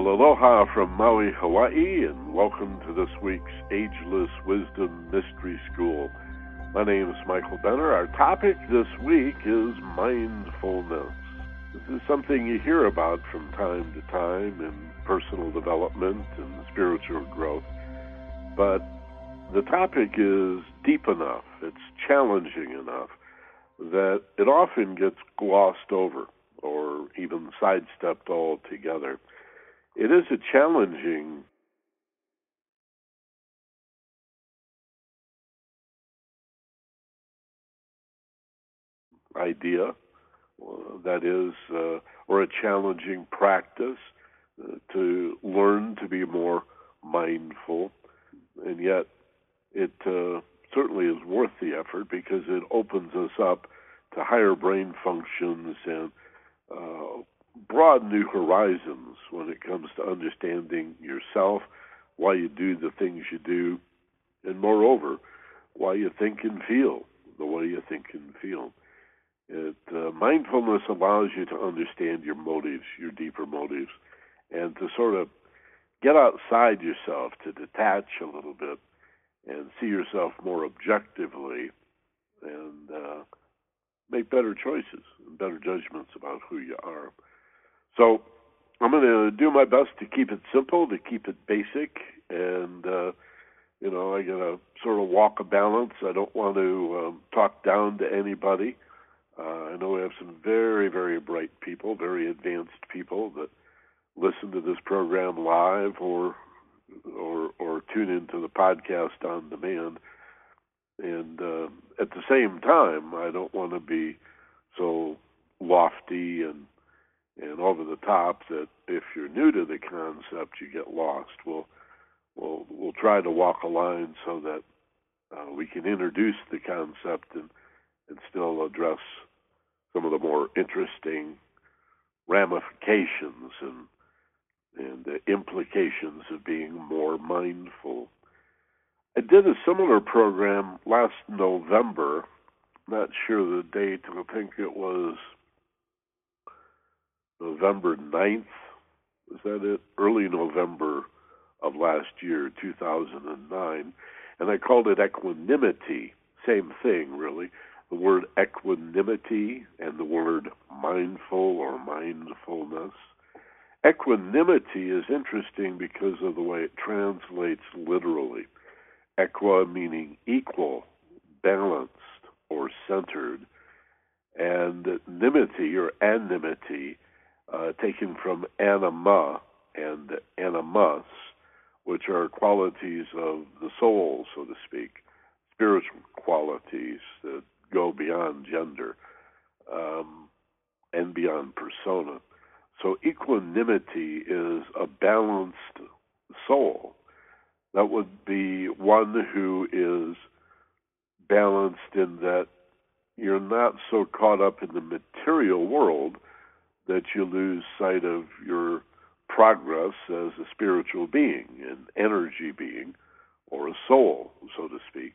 Well, aloha from Maui, Hawaii, and welcome to this week's Ageless Wisdom Mystery School. My name is Michael Benner. Our topic this week is mindfulness. This is something you hear about from time to time in personal development and spiritual growth, but the topic is deep enough, it's challenging enough, that it often gets glossed over or even sidestepped altogether. It is a challenging idea, or a challenging practice to learn to be more mindful, and yet it certainly is worth the effort because it opens us up to higher brain functions and broad new horizons when it comes to understanding yourself, why you do the things you do, and moreover, why you think and feel the way you think and feel. Mindfulness allows you to understand your motives, your deeper motives, and to sort of get outside yourself, to detach a little bit and see yourself more objectively and make better choices and better judgments about who you are. So I'm going to do my best to keep it simple, to keep it basic, and I got to sort of walk a balance. I don't want to talk down to anybody. I know we have some very, very bright people, very advanced people that listen to this program live or tune into the podcast on demand. And at the same time, I don't want to be so lofty and over the top that if you're new to the concept, you get lost. We'll try to walk a line so that we can introduce the concept and still address some of the more interesting ramifications and the implications of being more mindful. I did a similar program last November, not sure the date, I think it was November 9th, was that it? Early November of last year, 2009, and I called it equanimity, same thing really. The word equanimity and the word mindful or mindfulness. Equanimity is interesting because of the way it translates literally. Equa meaning equal, balanced, or centered. And nimity or animity, taken from anima and animus, which are qualities of the soul, so to speak, spiritual qualities that go beyond gender and beyond persona. So equanimity is a balanced soul. That would be one who is balanced in that you're not so caught up in the material world that you lose sight of your progress as a spiritual being, an energy being, or a soul, so to speak.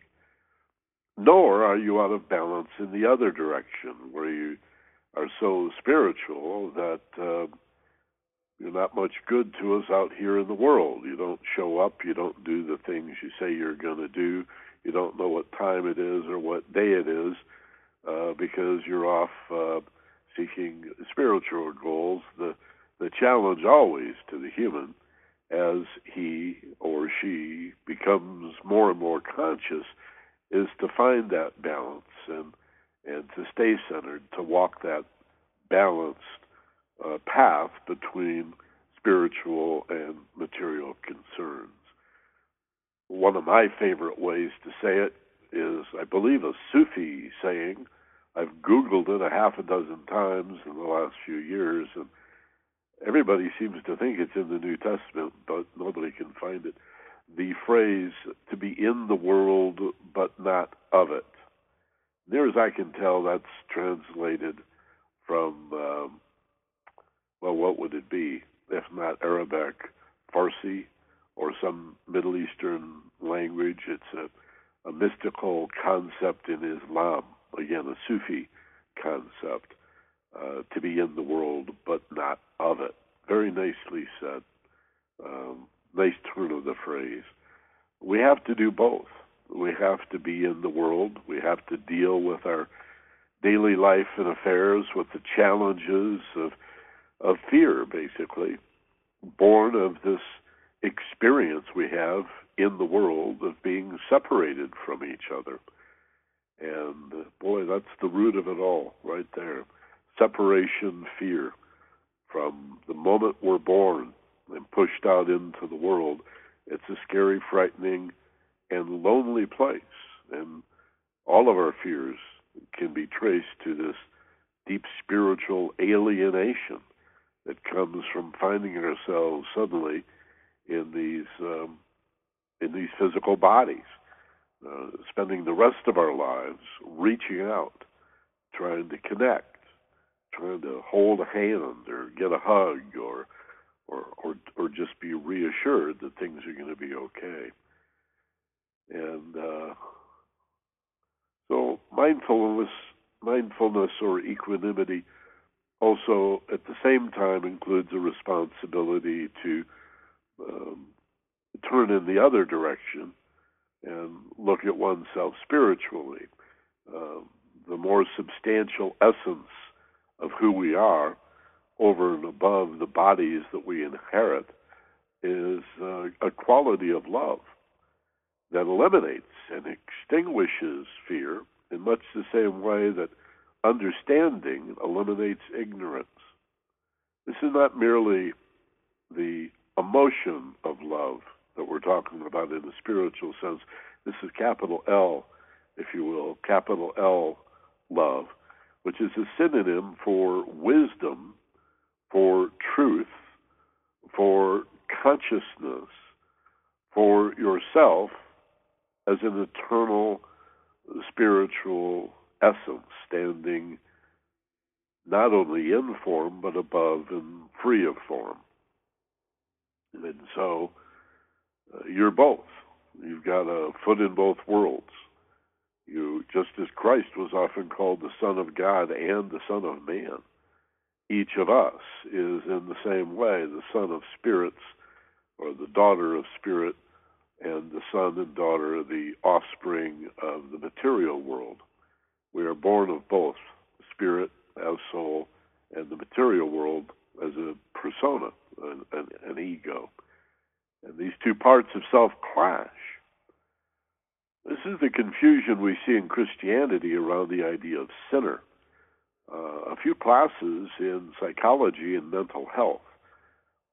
Nor are you out of balance in the other direction, where you are so spiritual that you're not much good to us out here in the world. You don't show up. You don't do the things you say you're going to do. You don't know what time it is or what day it is because you're off seeking spiritual goals. The challenge always to the human as he or she becomes more and more conscious is to find that balance and to stay centered, to walk that balanced path between spiritual and material concerns. One of my favorite ways to say it is, I believe, a Sufi saying. I've Googled it 6 times in the last few years, and everybody seems to think it's in the New Testament, but nobody can find it. The phrase, to be in the world but not of it. Near as I can tell, that's translated from, what would it be, if not Arabic, Farsi, or some Middle Eastern language. It's a mystical concept in Islam, again, a Sufi concept, to be in the world but not of it. Very nicely said. nice turn of the phrase. We have to do both. We have to be in the world. We have to deal with our daily life and affairs, with the challenges of fear, basically, born of this experience we have in the world of being separated from each other. And boy, that's the root of it all right there. Separation, fear. From the moment we're born and pushed out into the world, it's a scary, frightening, and lonely place. And all of our fears can be traced to this deep spiritual alienation that comes from finding ourselves suddenly in these physical bodies, spending the rest of our lives reaching out, trying to connect, trying to hold a hand or get a hug or just be reassured that things are going to be okay. And so mindfulness or equanimity also at the same time includes a responsibility to turn in the other direction and look at oneself spiritually. The more substantial essence of who we are over and above the bodies that we inherit is a quality of love that eliminates and extinguishes fear in much the same way that understanding eliminates ignorance. This is not merely the emotion of love that we're talking about in the spiritual sense. This is capital L, if you will, capital L love, which is a synonym for wisdom, for truth, for consciousness, for yourself as an eternal spiritual essence, standing not only in form, but above and free of form. And so you're both. You've got a foot in both worlds. You, just as Christ was often called the Son of God and the Son of Man, each of us is in the same way the son of spirits, or the daughter of spirit, and the son and daughter, the offspring of the material world. We are born of both, spirit as soul, and the material world as a persona, an ego. And these two parts of self clash. This is the confusion we see in Christianity around the idea of sinner. A few classes in psychology and mental health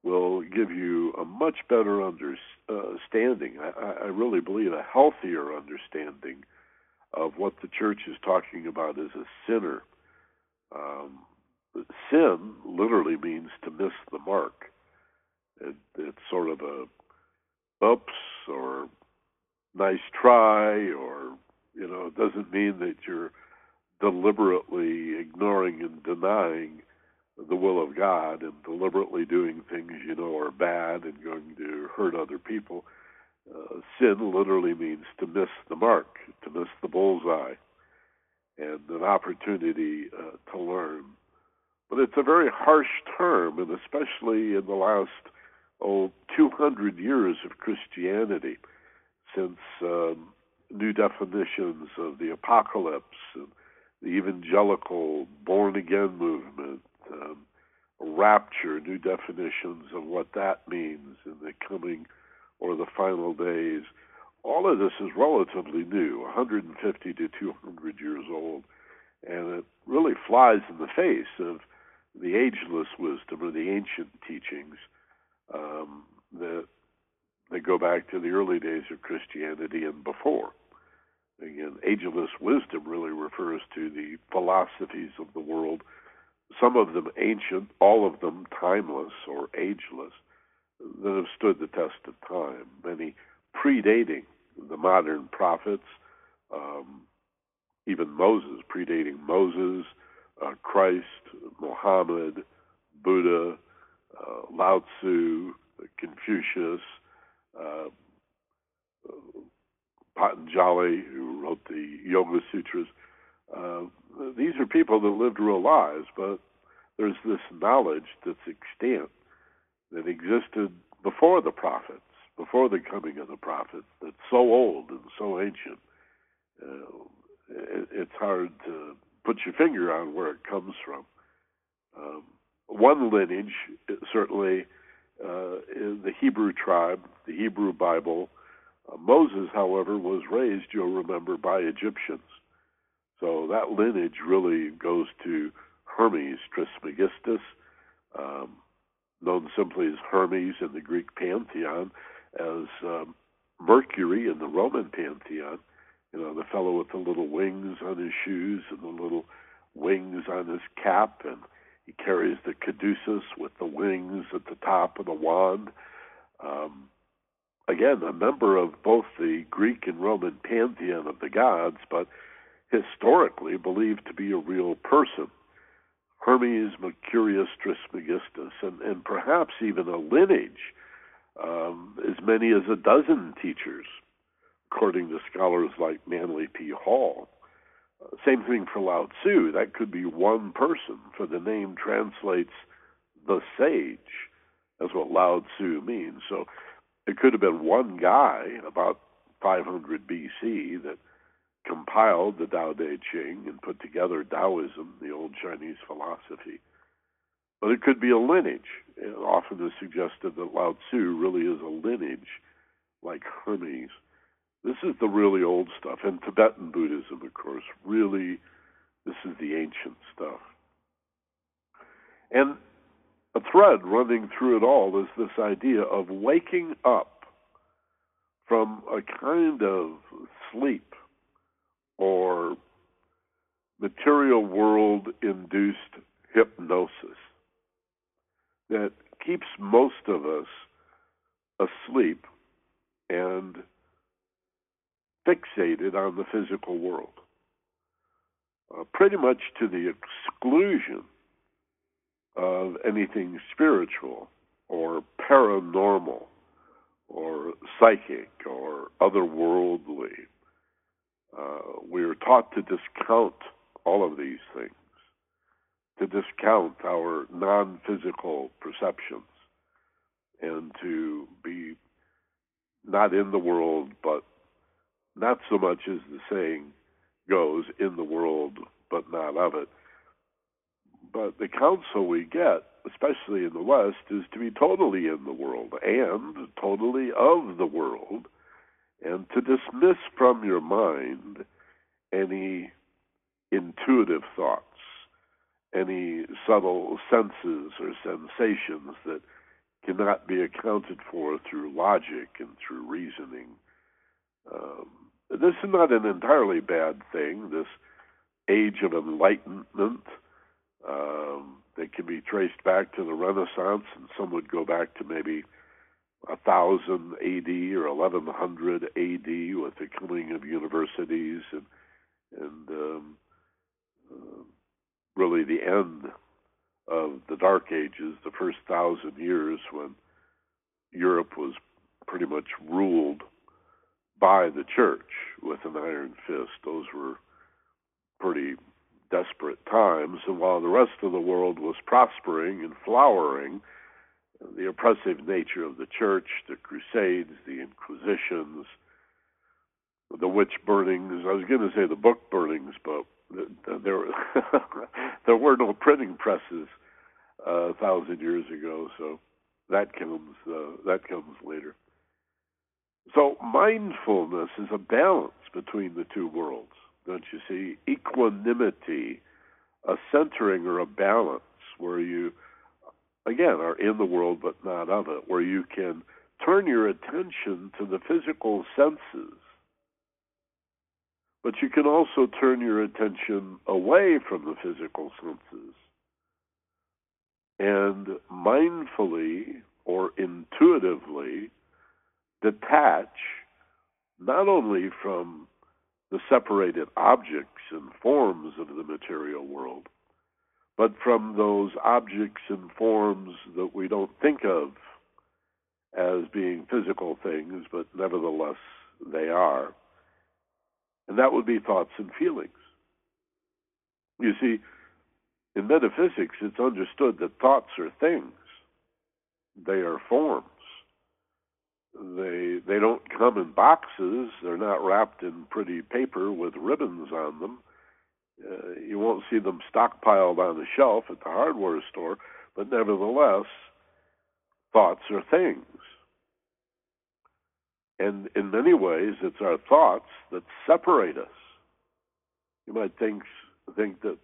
will give you a much better understanding, I really believe a healthier understanding of what the church is talking about as a sinner. Sin literally means to miss the mark. It's sort of a oops or nice try, or, you know, it doesn't mean that you're deliberately ignoring and denying the will of God and deliberately doing things you know are bad and going to hurt other people. Sin literally means to miss the mark, to miss the bullseye, and an opportunity to learn. But it's a very harsh term, and especially in the last 200 years of Christianity, since new definitions of the apocalypse, and the evangelical born-again movement, rapture, new definitions of what that means in the coming or the final days. All of this is relatively new, 150 to 200 years old, and it really flies in the face of the ageless wisdom or the ancient teachings that go back to the early days of Christianity and before. Again, ageless wisdom really refers to the philosophies of the world, some of them ancient, all of them timeless or ageless, that have stood the test of time, many predating the modern prophets, even Moses, predating Moses, Christ, Muhammad, Buddha, Lao Tzu, Confucius, Patanjali, who wrote the Yoga Sutras. These are people that lived real lives, but there's this knowledge that's extant that existed before the prophets, before the coming of the prophets, that's so old and so ancient, it's hard to put your finger on where it comes from. One lineage, certainly, is the Hebrew tribe, the Hebrew Bible. Moses, however, was raised, you'll remember, by Egyptians. So that lineage really goes to Hermes Trismegistus, known simply as Hermes in the Greek pantheon, as Mercury in the Roman pantheon, you know, the fellow with the little wings on his shoes and the little wings on his cap, and he carries the caduceus with the wings at the top of the wand. Again, a member of both the Greek and Roman pantheon of the gods, but historically believed to be a real person. Hermes Mercurius Trismegistus, and perhaps even a lineage, as many as a dozen teachers, according to scholars like Manly P. Hall. Same thing for Lao Tzu. That could be one person, for the name translates the sage. That's what Lao Tzu means. So it could have been one guy about 500 B.C. that compiled the Tao Te Ching and put together Taoism, the old Chinese philosophy. But it could be a lineage. It often is suggested that Lao Tzu really is a lineage like Hermes. This is the really old stuff. And Tibetan Buddhism, of course, really, this is the ancient stuff. And a thread running through it all is this idea of waking up from a kind of sleep or material world-induced hypnosis that keeps most of us asleep and fixated on the physical world, pretty much to the exclusion of anything spiritual or paranormal or psychic or otherworldly. We are taught to discount all of these things, to discount our non-physical perceptions and to be not in the world, but not so much as the saying goes, in the world, but not of it. But the counsel we get, especially in the West, is to be totally in the world and totally of the world, and to dismiss from your mind any intuitive thoughts, any subtle senses or sensations that cannot be accounted for through logic and through reasoning. This is not an entirely bad thing, this age of enlightenment that can be traced back to the Renaissance, and some would go back to maybe 1000 A.D. or 1100 A.D. with the coming of universities and really the end of the Dark Ages, the first 1,000 years when Europe was pretty much ruled by the church with an iron fist. Those were pretty desperate times. And while the rest of the world was prospering and flowering, the oppressive nature of the church, the crusades, the inquisitions, the witch burnings, I was going to say the book burnings, but there were no printing presses 1,000 years ago, so that comes later. So mindfulness is a balance between the two worlds, don't you see? Equanimity, a centering or a balance where you, again, are in the world but not of it, where you can turn your attention to the physical senses, but you can also turn your attention away from the physical senses and mindfully or intuitively detach not only from the separated objects and forms of the material world, but from those objects and forms that we don't think of as being physical things, but nevertheless they are. And that would be thoughts and feelings. You see, in metaphysics, it's understood that thoughts are things. They are forms. They don't come in boxes. They're not wrapped in pretty paper with ribbons on them. You won't see them stockpiled on a shelf at the hardware store, but nevertheless, thoughts are things. And in many ways, it's our thoughts that separate us. You might think that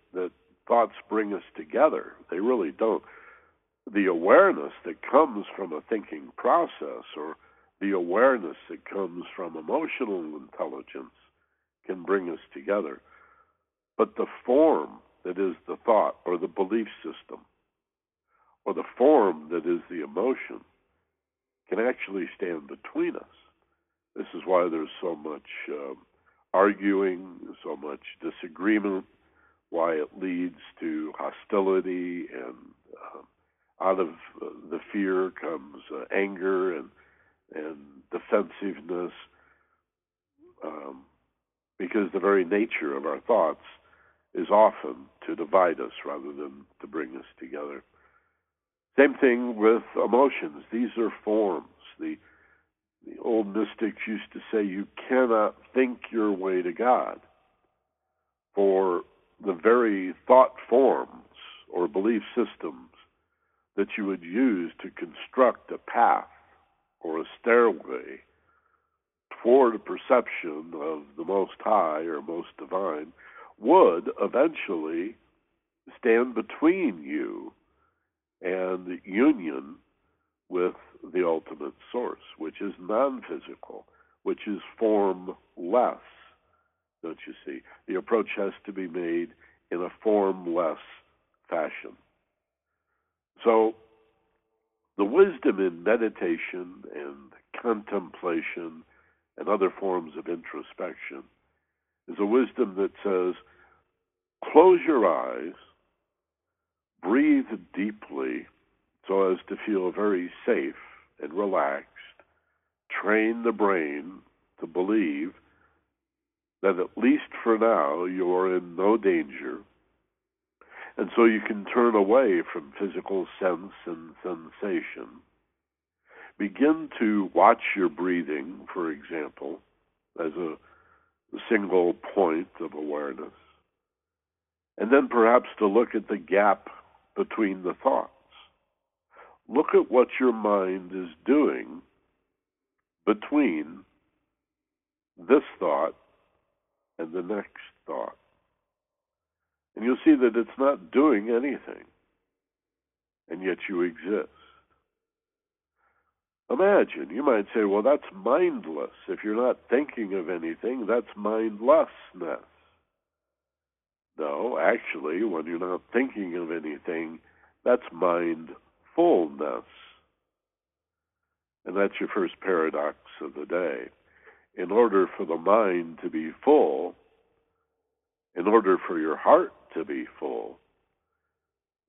thoughts bring us together. They really don't. The awareness that comes from a thinking process, or the awareness that comes from emotional intelligence, can bring us together. But the form that is the thought or the belief system, or the form that is the emotion, can actually stand between us. This is why there's so much arguing, so much disagreement, why it leads to hostility, and out of the fear comes anger and defensiveness, because the very nature of our thoughts is often to divide us rather than to bring us together. Same thing with emotions. These are forms. The old mystics used to say you cannot think your way to God, for the very thought forms or belief systems that you would use to construct a path or a stairway toward a perception of the Most High or Most Divine would eventually stand between you and union with the ultimate source, which is non-physical, which is formless, don't you see? The approach has to be made in a formless fashion. So the wisdom in meditation and contemplation and other forms of introspection is a wisdom that says, close your eyes, breathe deeply so as to feel very safe and relaxed. Train the brain to believe that at least for now you are in no danger. And so you can turn away from physical sense and sensation. Begin to watch your breathing, for example, as a single point of awareness. And then perhaps to look at the gap between the thoughts. Look at what your mind is doing between this thought and the next thought. And you'll see that it's not doing anything, and yet you exist. Imagine, you might say, well, that's mindless. If you're not thinking of anything, that's mindlessness. No, actually, when you're not thinking of anything, that's mindfulness. And that's your first paradox of the day. In order for the mind to be full, in order for your heart to be full,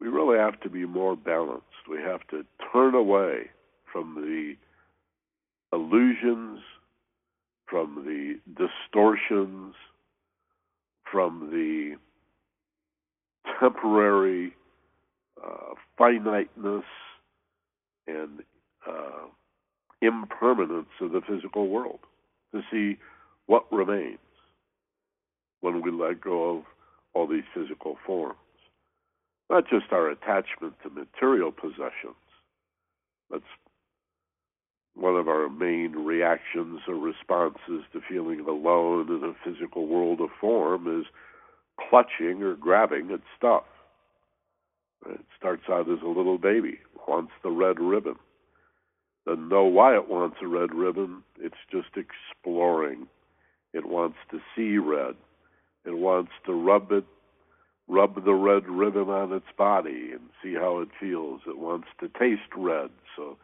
we really have to be more balanced. We have to turn away from the illusions, from the distortions, from the temporary finiteness and impermanence of the physical world, to see what remains when we let go of all these physical forms. Not just our attachment to material possessions. That's one of our main reactions or responses to feeling alone in a physical world of form is clutching or grabbing at stuff. It starts out as a little baby, wants the red ribbon. Doesn't know why it wants a red ribbon. It's just exploring. It wants to see red. It wants to rub the red ribbon on its body and see how it feels. It wants to taste red, so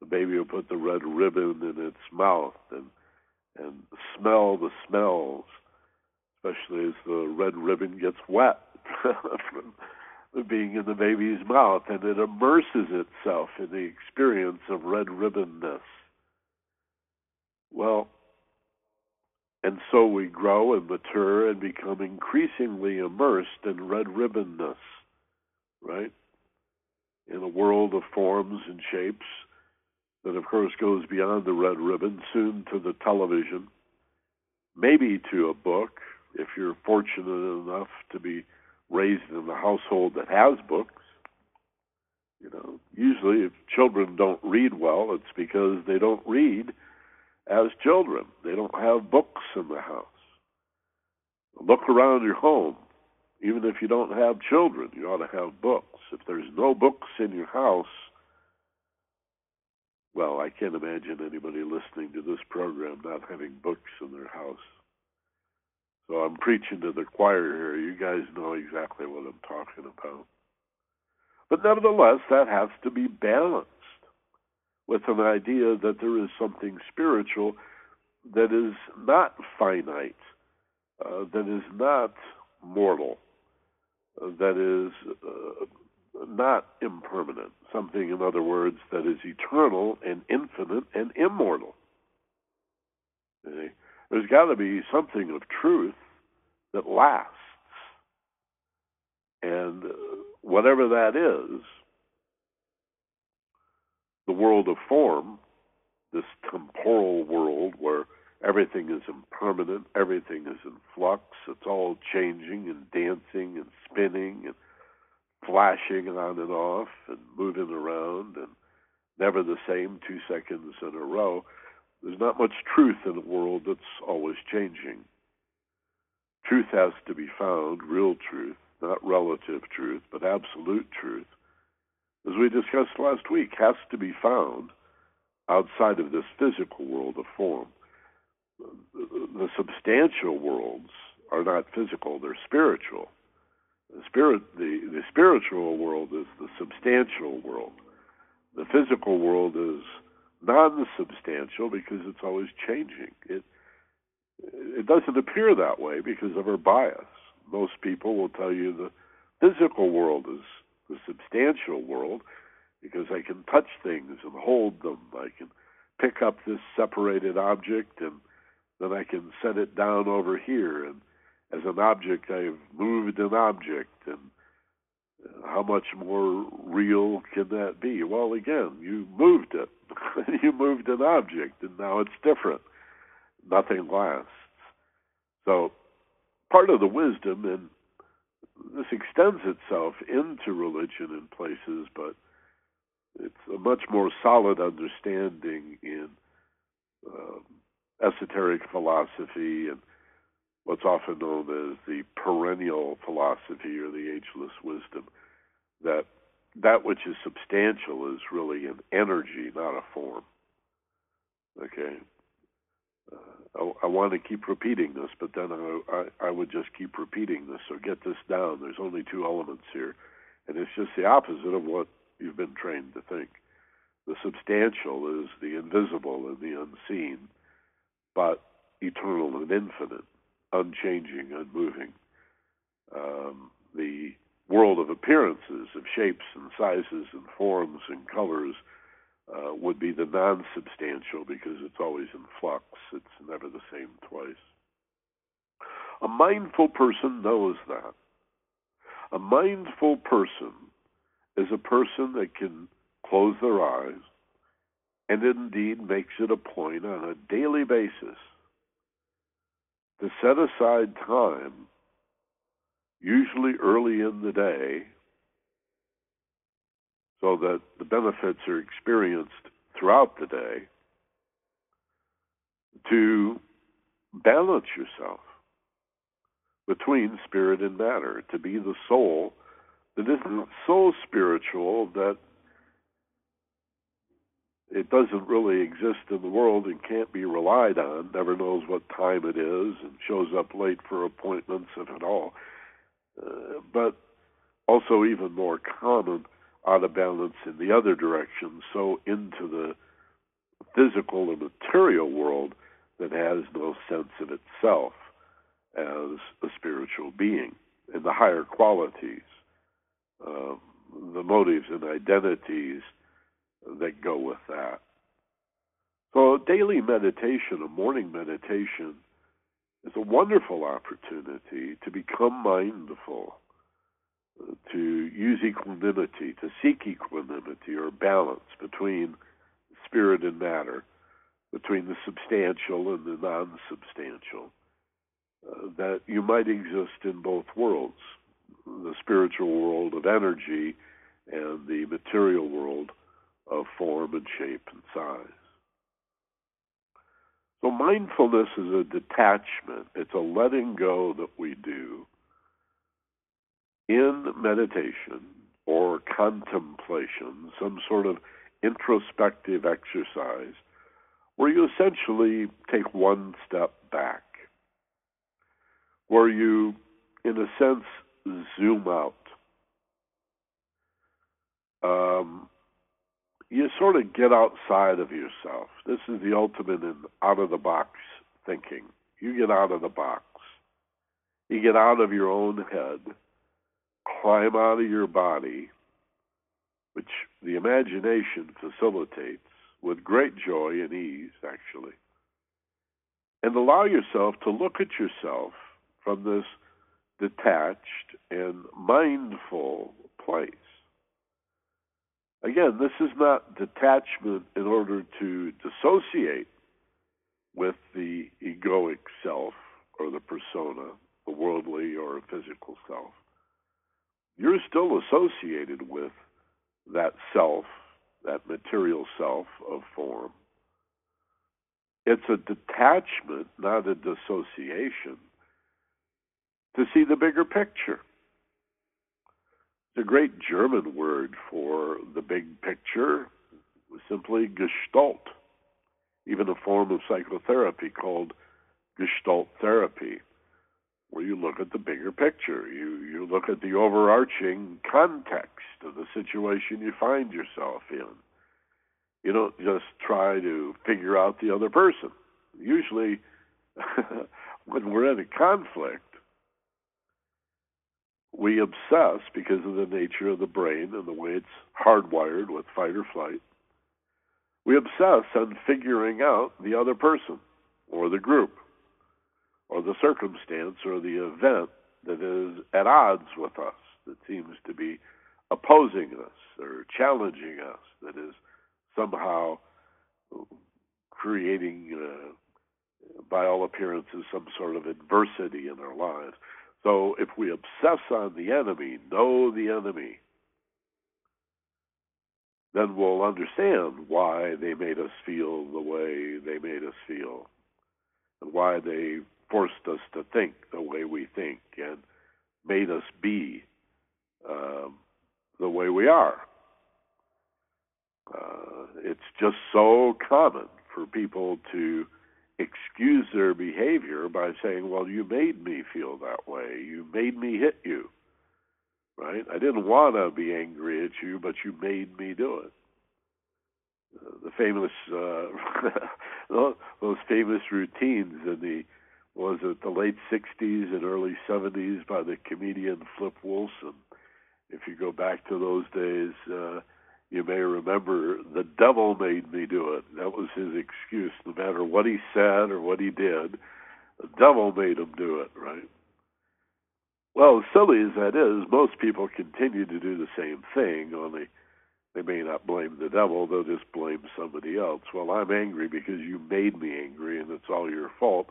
the baby will put the red ribbon in its mouth and smell the smells, especially as the red ribbon gets wet from being in the baby's mouth, and it immerses itself in the experience of red ribbonness. Well, and so we grow and mature and become increasingly immersed in red ribbonness, right? In a world of forms and shapes that, of course, goes beyond the red ribbon, soon to the television, maybe to a book, if you're fortunate enough to be raised in a household that has books. You know, usually if children don't read well, it's because they don't read as children. They don't have books in the house. Look around your home. Even if you don't have children, you ought to have books. If there's no books in your house, well, I can't imagine anybody listening to this program not having books in their house. So I'm preaching to the choir here. You guys know exactly what I'm talking about. But nevertheless, that has to be balanced with an idea that there is something spiritual that is not finite, that is not mortal, that is not impermanent, something, in other words, that is eternal and infinite and immortal. Okay? There's got to be something of truth that lasts. And whatever that is, the world of form, this temporal world where everything is impermanent, everything is in flux, it's all changing and dancing and spinning and flashing on and off and moving around and never the same 2 seconds in a row. There's not much truth in a world that's always changing. Truth has to be found, real truth, not relative truth, but absolute truth, as we discussed last week, has to be found outside of this physical world of form. The substantial worlds are not physical, they're spiritual. The spiritual world is the substantial world. The physical world is non-substantial because it's always changing. It doesn't appear that way because of our bias. Most people will tell you the physical world is the substantial world because I can touch things and hold them. I can pick up this separated object and then I can set it down over here. And as an object, I've moved an object. And how much more real can that be? Well, again, you moved it. You moved an object, and now it's different. Nothing lasts. So part of the wisdom, and this extends itself into religion in places, but it's a much more solid understanding in esoteric philosophy and what's often known as the perennial philosophy or the ageless wisdom, that which is substantial is really an energy, not a form. Okay? I want to keep repeating this, but then I would just keep repeating this. So get this down. There's only two elements here, and it's just the opposite of what you've been trained to think. The substantial is the invisible and the unseen, but eternal and infinite, unchanging, unmoving. The world of appearances, of shapes and sizes and forms and colors, would be the non-substantial because it's always in flux. It's never the same twice. A mindful person knows that. A mindful person is a person that can close their eyes and indeed makes it a point on a daily basis to set aside time, usually early in the day, so that the benefits are experienced throughout the day, to balance yourself between spirit and matter, to be the soul that isn't so spiritual that it doesn't really exist in the world and can't be relied on, never knows what time it is, and shows up late for appointments, if at all. But also even more common, out of balance in the other direction, so into the physical and material world that has no sense of itself as a spiritual being, and the higher qualities, the motives and identities that go with that. So a daily meditation, a morning meditation, is a wonderful opportunity to become mindful, to use equanimity, to seek equanimity or balance between spirit and matter, between the substantial and the non-substantial, that you might exist in both worlds, the spiritual world of energy and the material world of form and shape and size. So mindfulness is a detachment. It's a letting go that we do in meditation or contemplation, some sort of introspective exercise where you essentially take one step back, where you, in a sense, zoom out. You sort of get outside of yourself. This is the ultimate in out-of-the-box thinking. You get out of the box. You get out of your own head, climb out of your body, which the imagination facilitates with great joy and ease, actually, and allow yourself to look at yourself from this detached and mindful place. Again, this is not detachment in order to dissociate with the egoic self or the persona, the worldly or physical self. You're still associated with that self, that material self of form. It's a detachment, not a dissociation, to see the bigger picture. The great German word for the big picture was simply Gestalt, even a form of psychotherapy called Gestalt therapy, where you look at the bigger picture. You look at the overarching context of the situation you find yourself in. You don't just try to figure out the other person. Usually, when we're in a conflict, we obsess because of the nature of the brain and the way it's hardwired with fight or flight. We obsess on figuring out the other person or the group or the circumstance or the event that is at odds with us, that seems to be opposing us or challenging us, that is somehow creating, by all appearances, some sort of adversity in our lives. So if we obsess on the enemy, know the enemy, then we'll understand why they made us feel the way they made us feel, and why they forced us to think the way we think and made us be the way we are. It's just so common for people to excuse their behavior by saying, well, you made me feel that way. You made me hit you, right? I didn't want to be angry at you, but you made me do it. The famous, those famous routines in the late 60s and early 70s by the comedian Flip Wilson. If you go back to those days, you may remember, the devil made me do it. That was his excuse. No matter what he said or what he did, the devil made him do it, right? Well, as silly as that is, most people continue to do the same thing, only they may not blame the devil, they'll just blame somebody else. Well, I'm angry because you made me angry and it's all your fault,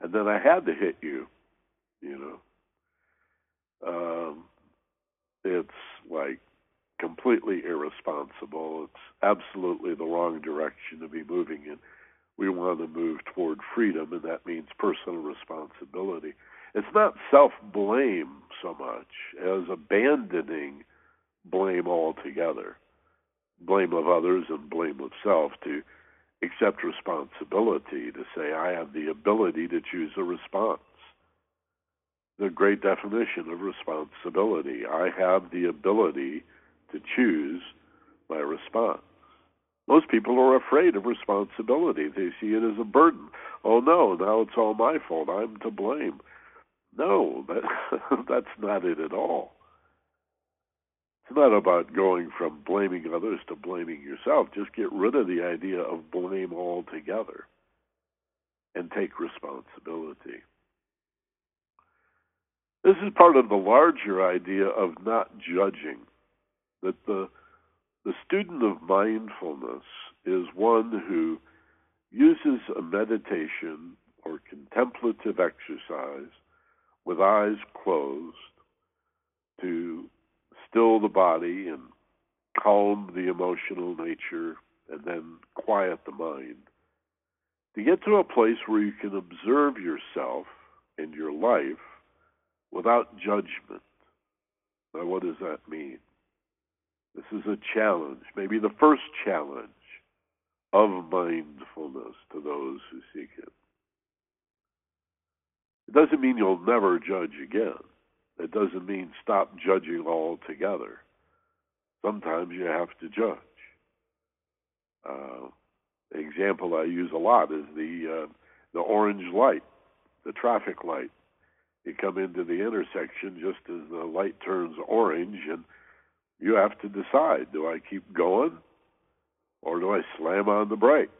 and then I had to hit you, you know. It's like completely irresponsible. It's absolutely the wrong direction to be moving in. We want to move toward freedom, and that means personal responsibility. It's not self-blame so much as abandoning blame altogether, blame of others and blame of self, to accept responsibility, to say, I have the ability to choose a response. The great definition of responsibility, I have the ability to choose my response. Most people are afraid of responsibility. They see it as a burden. Oh no, now it's all my fault. I'm to blame. No, that's not it at all. It's not about going from blaming others to blaming yourself. Just get rid of the idea of blame altogether and take responsibility. This is part of the larger idea of not judging, that the student of mindfulness is one who uses a meditation or contemplative exercise with eyes closed to still the body and calm the emotional nature and then quiet the mind, to get to a place where you can observe yourself and your life without judgment. Now, what does that mean? This is a challenge, maybe the first challenge of mindfulness to those who seek it. It doesn't mean you'll never judge again. It doesn't mean stop judging altogether. Sometimes you have to judge. The example I use a lot is the orange light, the traffic light. You come into the intersection just as the light turns orange, and you have to decide, do I keep going or do I slam on the brakes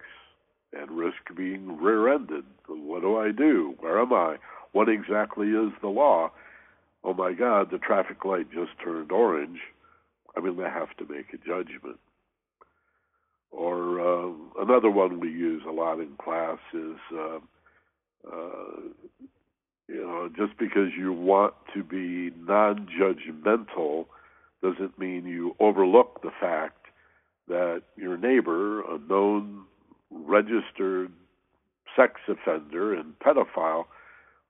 and risk being rear-ended? What do I do? Where am I? What exactly is the law? Oh, my God, the traffic light just turned orange. I mean, they have to make a judgment. Or another one we use a lot in class is, just because you want to be non-judgmental doesn't mean you overlook the fact that your neighbor, a known registered sex offender and pedophile,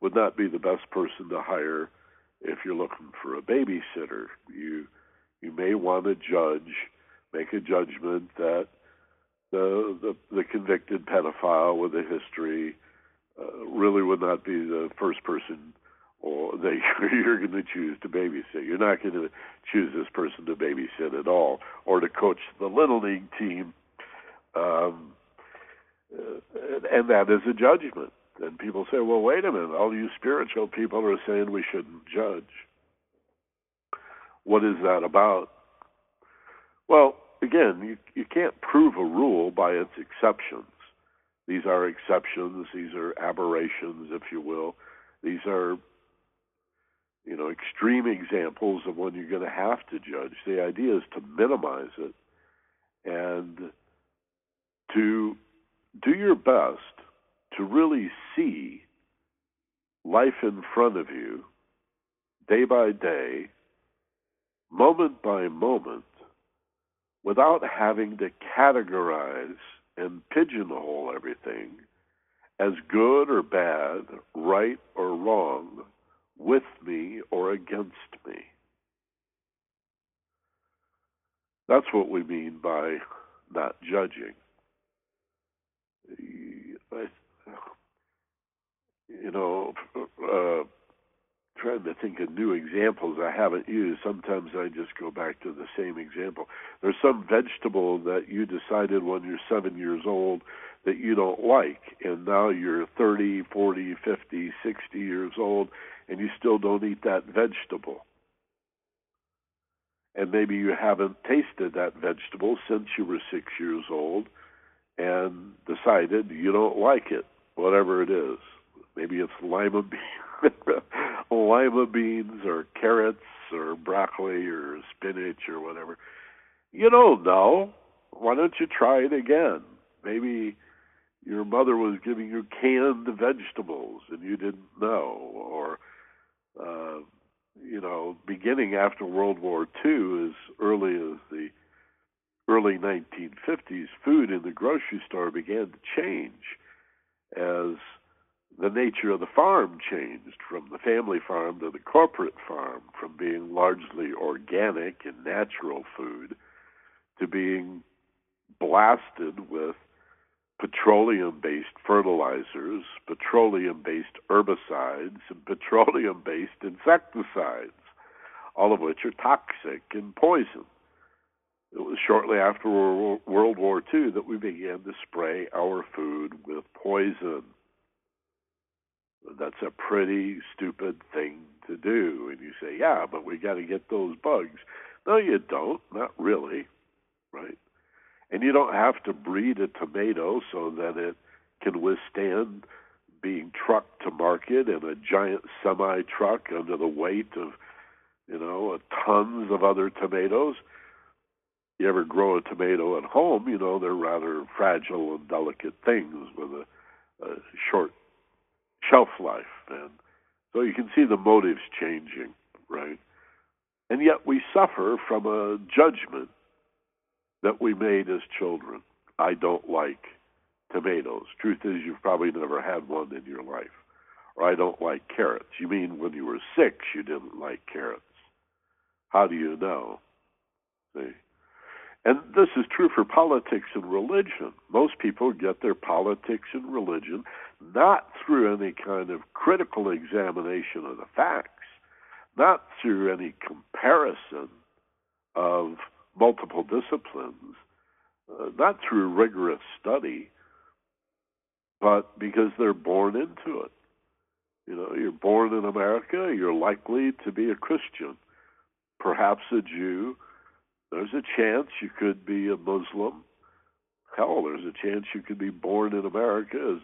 would not be the best person to hire if you're looking for a babysitter. You may want to judge, make a judgment that the convicted pedophile with a history really would not be the first person or that you're going to choose to babysit. You're not going to choose this person to babysit at all or to coach the Little League team. And that is a judgment. And people say, well, wait a minute, all you spiritual people are saying we shouldn't judge. What is that about? Well, again, you can't prove a rule by its exceptions. These are exceptions. These are aberrations, if you will. These are, extreme examples of when you're going to have to judge. The idea is to minimize it and to do your best to really see life in front of you, day by day, moment by moment, without having to categorize and pigeonhole everything as good or bad, right or wrong, with me or against me. That's what we mean by not judging. Trying to think of new examples I haven't used. Sometimes I just go back to the same example. There's some vegetable that you decided when you're 7 years old that you don't like, and now you're 30, 40, 50, 60 years old, and you still don't eat that vegetable. And maybe you haven't tasted that vegetable since you were 6 years old and decided you don't like it, whatever it is. Maybe it's lima beans or carrots or broccoli or spinach or whatever. You don't know. Why don't you try it again? Maybe your mother was giving you canned vegetables and you didn't know. Or, beginning after World War II, as early as the early 1950s, food in the grocery store began to change as the nature of the farm changed from the family farm to the corporate farm, from being largely organic and natural food to being blasted with petroleum-based fertilizers, petroleum-based herbicides, and petroleum-based insecticides, all of which are toxic and poison. It was shortly after World War II that we began to spray our food with poison. That's a pretty stupid thing to do. And you say, yeah, but we got to get those bugs. No, you don't. Not really, right? And you don't have to breed a tomato so that it can withstand being trucked to market in a giant semi-truck under the weight of, tons of other tomatoes. you ever grow a tomato at home, you know, they're rather fragile and delicate things with a short shelf life. And so you can see the motives changing, right? And yet we suffer from a judgment that we made as children. I don't like tomatoes. Truth is, you've probably never had one in your life. Or I don't like carrots. You mean when you were 6, you didn't like carrots. How do you know? See? And this is true for politics and religion. Most people get their politics and religion not through any kind of critical examination of the facts, not through any comparison of multiple disciplines, not through rigorous study, but because they're born into it. You know, you're born in America, you're likely to be a Christian, perhaps a Jew. There's a chance you could be a Muslim. Hell, there's a chance you could be born in America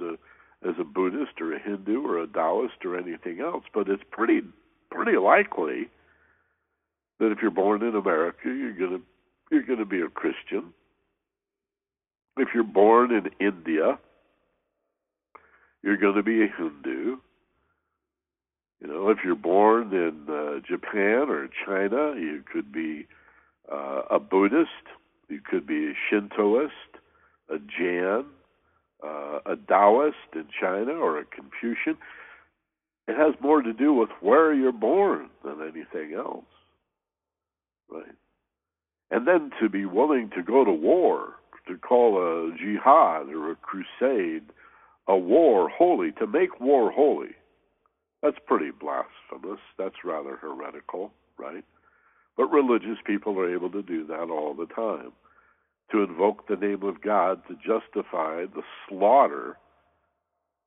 as a Buddhist or a Hindu or a Taoist or anything else. But it's pretty likely that if you're born in America, you're gonna be a Christian. If you're born in India, you're gonna be a Hindu. You know, if you're born in Japan or China, you could be a Buddhist, you could be a Shintoist, a Jain, a Taoist in China, or a Confucian. It has more to do with where you're born than anything else, right? And then to be willing to go to war, to call a jihad or a crusade a war holy, to make war holy, that's pretty blasphemous. That's rather heretical, right? But religious people are able to do that all the time, to invoke the name of God to justify the slaughter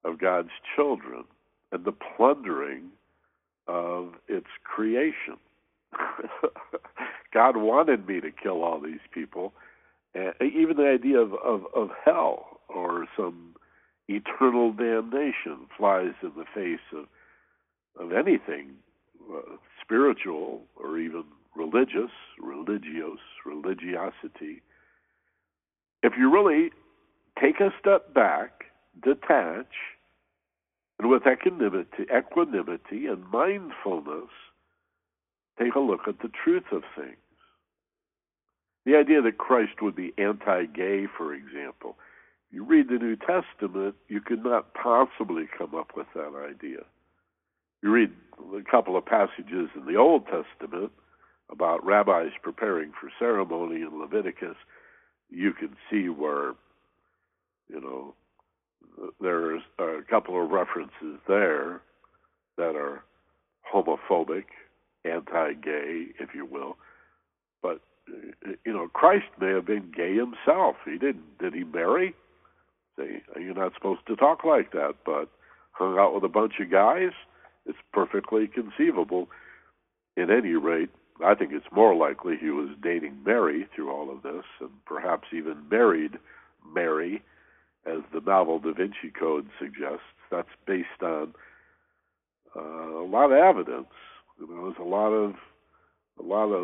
of God's children and the plundering of its creation. God wanted me to kill all these people. And even the idea of hell or some eternal damnation flies in the face of anything spiritual or even religiosity. If you really take a step back, detach, and with equanimity and mindfulness, take a look at the truth of things. The idea that Christ would be anti-gay, for example. You read the New Testament, you could not possibly come up with that idea. You read a couple of passages in the Old Testament about rabbis preparing for ceremony in Leviticus, you can see where, you know, there's a couple of references there that are homophobic, anti-gay, if you will. But, you know, Christ may have been gay himself. He didn't. Did he marry? See, you're not supposed to talk like that, but hung out with a bunch of guys? It's perfectly conceivable. At any rate, I think it's more likely he was dating Mary through all of this, and perhaps even married Mary, as the novel Da Vinci Code suggests. That's based on a lot of evidence. You know, there's a lot of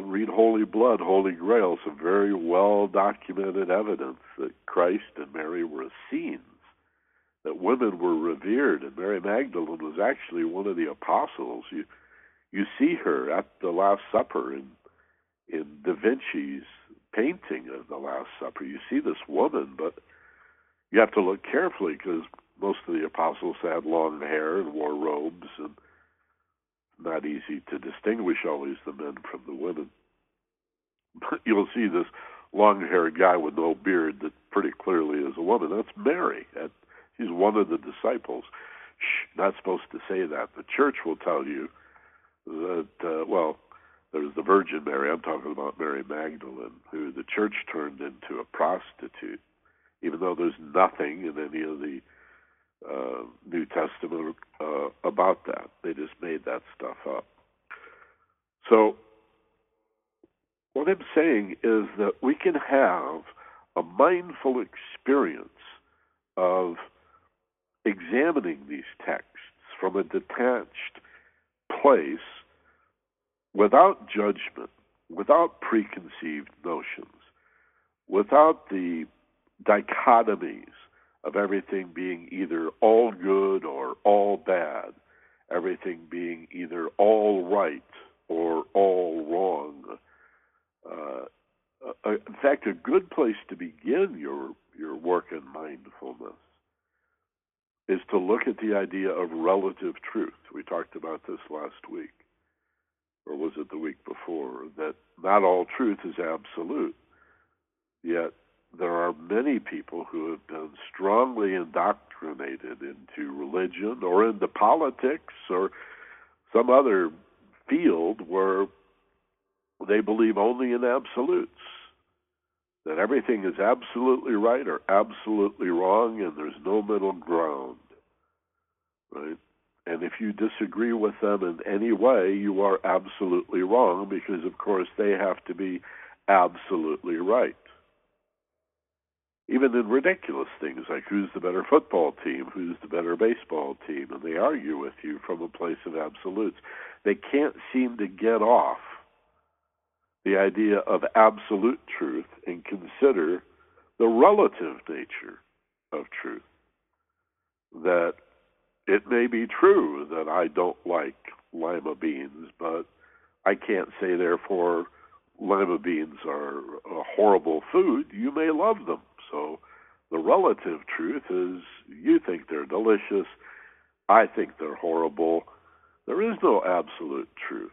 read Holy Blood, Holy Grail, some very well documented evidence that Christ and Mary were Essenes, that women were revered, and Mary Magdalene was actually one of the apostles. You see her at the Last Supper in Da Vinci's painting of the Last Supper. You see this woman, but you have to look carefully because most of the apostles had long hair and wore robes, and not easy to distinguish always the men from the women. But you'll see this long-haired guy with no beard that pretty clearly is a woman. That's Mary. She's one of the disciples. Shh, not supposed to say that. The church will tell you that, there's the Virgin Mary. I'm talking about Mary Magdalene, who the church turned into a prostitute, even though there's nothing in any of the New Testament about that. They just made that stuff up. So what I'm saying is that we can have a mindful experience of examining these texts from a detached place without judgment, without preconceived notions, without the dichotomies of everything being either all good or all bad, everything being either all right or all wrong. In fact, a good place to begin your work in mindfulness is to look at the idea of relative truth. We talked about this last week, or was it the week before, that not all truth is absolute, yet there are many people who have been strongly indoctrinated into religion or into politics or some other field where they believe only in absolutes, that everything is absolutely right or absolutely wrong and there's no middle ground, right? And if you disagree with them in any way, you are absolutely wrong because, of course, they have to be absolutely right. Even in ridiculous things like who's the better football team, who's the better baseball team, and they argue with you from a place of absolutes. They can't seem to get off the idea of absolute truth and consider the relative nature of truth. That it may be true that I don't like lima beans, but I can't say, therefore, lima beans are a horrible food. You may love them. So the relative truth is you think they're delicious. I think they're horrible. There is no absolute truth.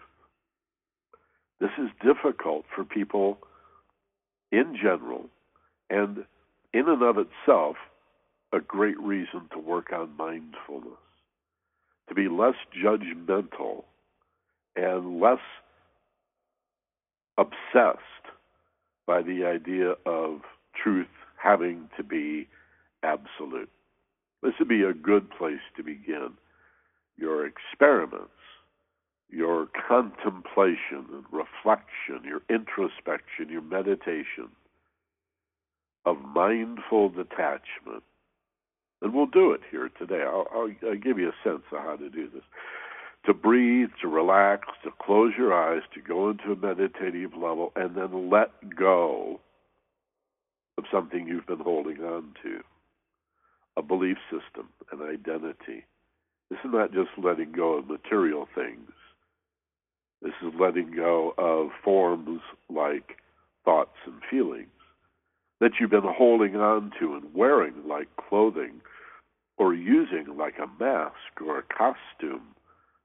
This is difficult for people in general, and in and of itself, a great reason to work on mindfulness, to be less judgmental and less obsessed by the idea of truth having to be absolute. This would be a good place to begin your experiments, your contemplation and reflection, your introspection, your meditation of mindful detachment. And we'll do it here today. I'll give you a sense of how to do this. To breathe, to relax, to close your eyes, to go into a meditative level, and then let go of something you've been holding on to, a belief system, an identity. This is not just letting go of material things. This is letting go of forms like thoughts and feelings that you've been holding on to and wearing like clothing or using like a mask or a costume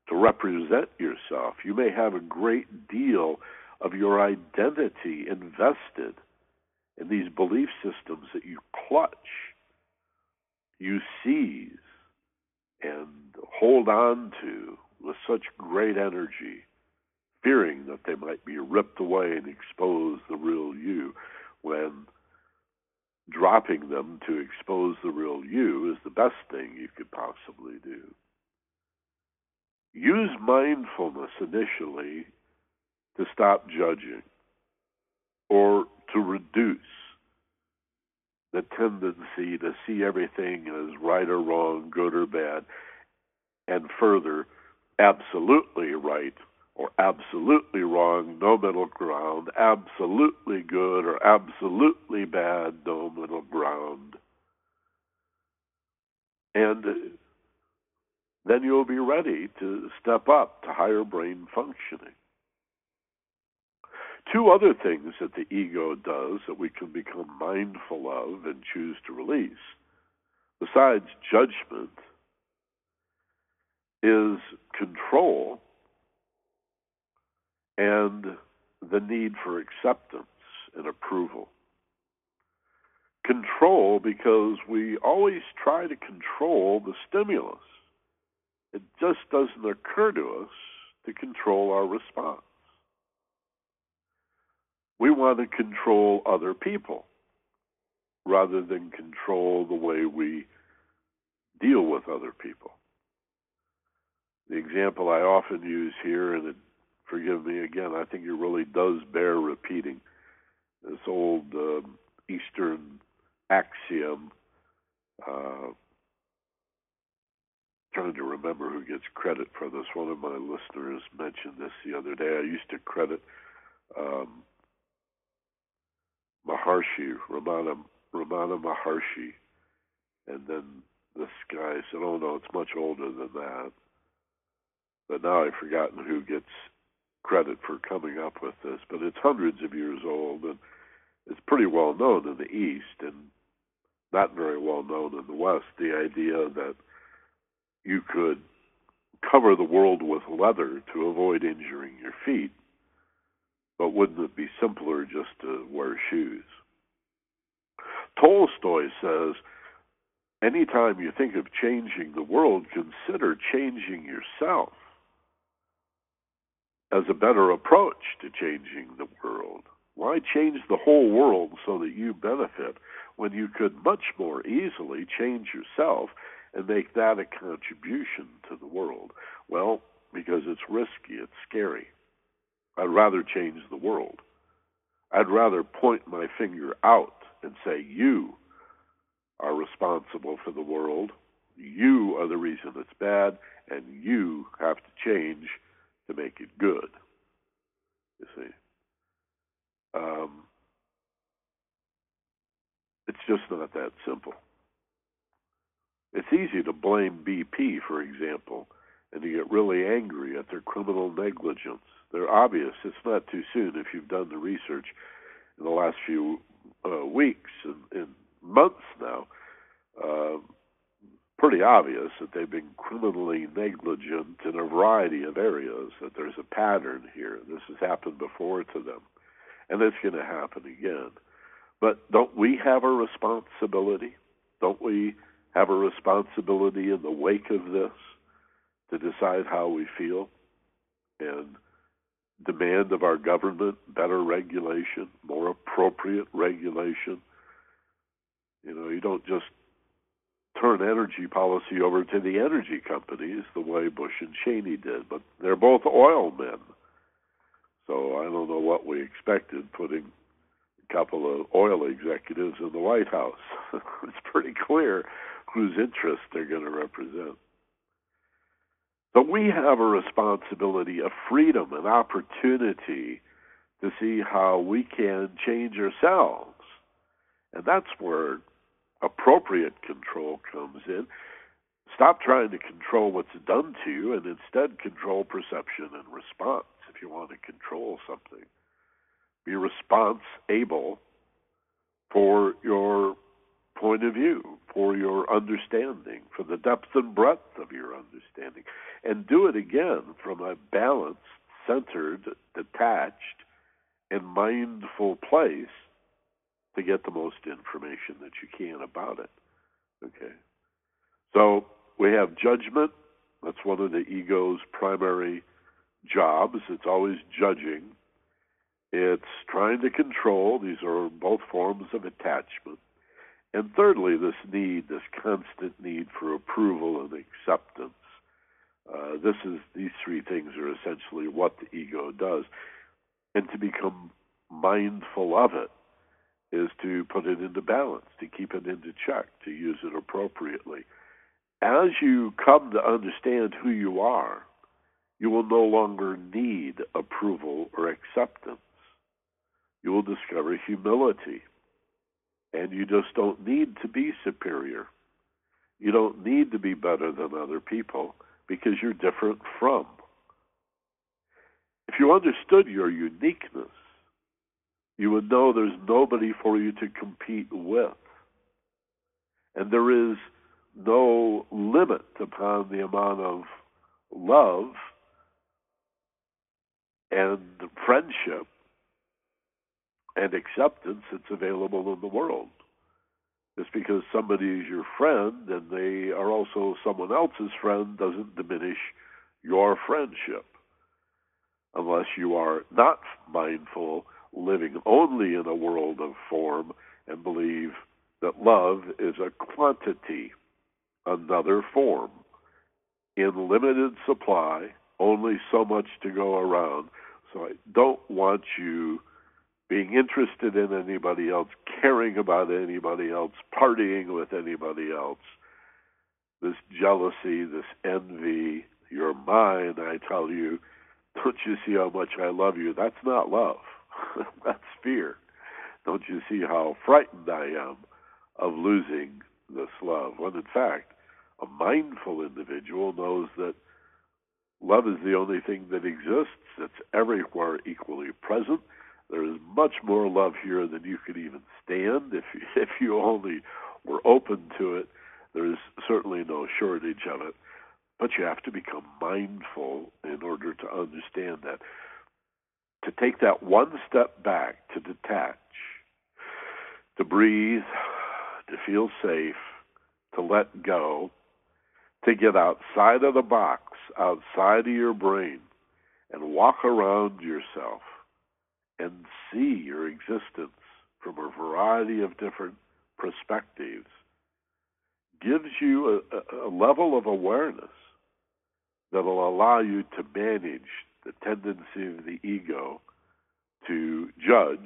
to represent yourself. You may have a great deal of your identity invested in these belief systems that you clutch, you seize, and hold on to with such great energy, fearing that they might be ripped away and expose the real you, when dropping them to expose the real you is the best thing you could possibly do. Use mindfulness initially to stop judging or to reduce the tendency to see everything as right or wrong, good or bad, and further, absolutely right or absolutely wrong, no middle ground, absolutely good or absolutely bad, no middle ground. And then you'll be ready to step up to higher brain functioning. Two other things that the ego does that we can become mindful of and choose to release, besides judgment, is control and the need for acceptance and approval. Control, because we always try to control the stimulus. It just doesn't occur to us to control our response. We want to control other people rather than control the way we deal with other people. The example I often use here, and forgive me again, I think it really does bear repeating, this old Eastern axiom, trying to remember who gets credit for this. One of my listeners mentioned this the other day. I used to credit Maharshi Maharshi, Ramana Maharshi. And then this guy said, oh, no, it's much older than that. But now I've forgotten who gets credit for coming up with this. But it's hundreds of years old, and it's pretty well known in the East and not very well known in the West, the idea that you could cover the world with leather to avoid injuring your feet. But wouldn't it be simpler just to wear shoes? Tolstoy says, anytime you think of changing the world, consider changing yourself as a better approach to changing the world. Why change the whole world so that you benefit when you could much more easily change yourself and make that a contribution to the world? Well, because it's risky, it's scary. I'd rather change the world. I'd rather point my finger out and say, you are responsible for the world, you are the reason it's bad, and you have to change to make it good. You see? It's just not that simple. It's easy to blame BP, for example, and to get really angry at their criminal negligence. They're obvious. It's not too soon if you've done the research in the last few weeks and months now. Pretty obvious that they've been criminally negligent in a variety of areas, that there's a pattern here. This has happened before to them, and it's going to happen again. But don't we have a responsibility? Don't we have a responsibility in the wake of this to decide how we feel and demand of our government better regulation, more appropriate regulation? You know, you don't just turn energy policy over to the energy companies the way Bush and Cheney did, but they're both oil men. So I don't know what we expected, putting a couple of oil executives in the White House. It's pretty clear whose interests they're going to represent. But we have a responsibility, a freedom, an opportunity to see how we can change ourselves. And that's where appropriate control comes in. Stop trying to control what's done to you and instead control perception and response if you want to control something. Be responsible for your point of view, for your understanding, for the depth and breadth of your understanding. And do it again from a balanced, centered, detached, and mindful place to get the most information that you can about it. Okay. So we have judgment. That's one of the ego's primary jobs. It's always judging. It's trying to control. These are both forms of attachment. And thirdly, this need, this constant need for approval and acceptance. These three things are essentially what the ego does. And to become mindful of it is to put it into balance, to keep it into check, to use it appropriately. As you come to understand who you are, you will no longer need approval or acceptance. You will discover humility. And you just don't need to be superior. You don't need to be better than other people because you're different from. If you understood your uniqueness, you would know there's nobody for you to compete with. And there is no limit upon the amount of love and friendship and acceptance that's available in the world. Just because somebody is your friend and they are also someone else's friend doesn't diminish your friendship. Unless you are not mindful, living only in a world of form, and believe that love is a quantity, another form, in limited supply, only so much to go around. So I don't want you being interested in anybody else, caring about anybody else, partying with anybody else. This jealousy, this envy, you're mine, I tell you, don't you see how much I love you? That's not love. That's fear. Don't don't you see how frightened I am of losing this love? When in fact, a mindful individual knows that love is the only thing that exists. It's everywhere equally present. There is much more love here than you could even stand if you only were open to it. There is certainly no shortage of it. But you have to become mindful in order to understand that. To take that one step back, to detach, to breathe, to feel safe, to let go, to get outside of the box, outside of your brain, and walk around yourself and see your existence from a variety of different perspectives gives you a level of awareness that will allow you to manage the tendency of the ego to judge,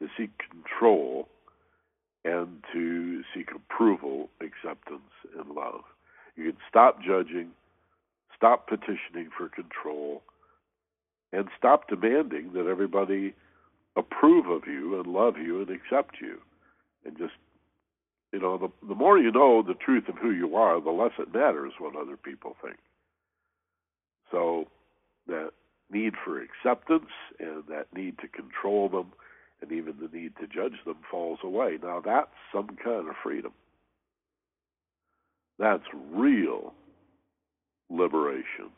to seek control, and to seek approval, acceptance, and love. You can stop judging, stop petitioning for control, and stop demanding that everybody approve of you and love you and accept you. And just, you know, the more you know the truth of who you are, the less it matters what other people think. So that need for acceptance and that need to control them and even the need to judge them falls away. Now that's some kind of freedom. That's real liberation,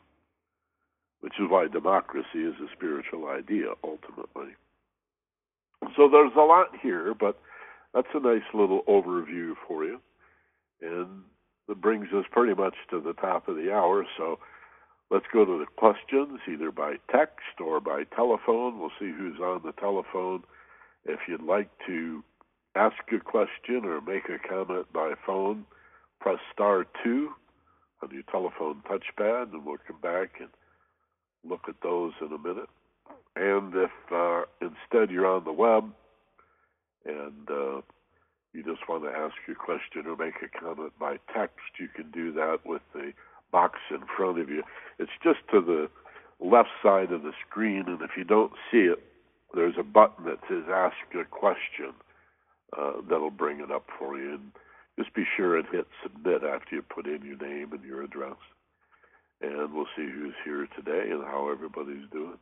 which is why democracy is a spiritual idea, ultimately. So there's a lot here, but that's a nice little overview for you. And that brings us pretty much to the top of the hour, so let's go to the questions, either by text or by telephone. We'll see who's on the telephone. If you'd like to ask a question or make a comment by phone, press star 2 on your telephone touchpad, and we'll come back and look at those in a minute. And if instead you're on the web and you just want to ask your question or make a comment by text, you can do that with the box in front of you. It's just to the left side of the screen, and if you don't see it, there's a button that says Ask a Question that'll bring it up for you. And just be sure and hit Submit after you put in your name and your address. And we'll see who's here today and how everybody's doing.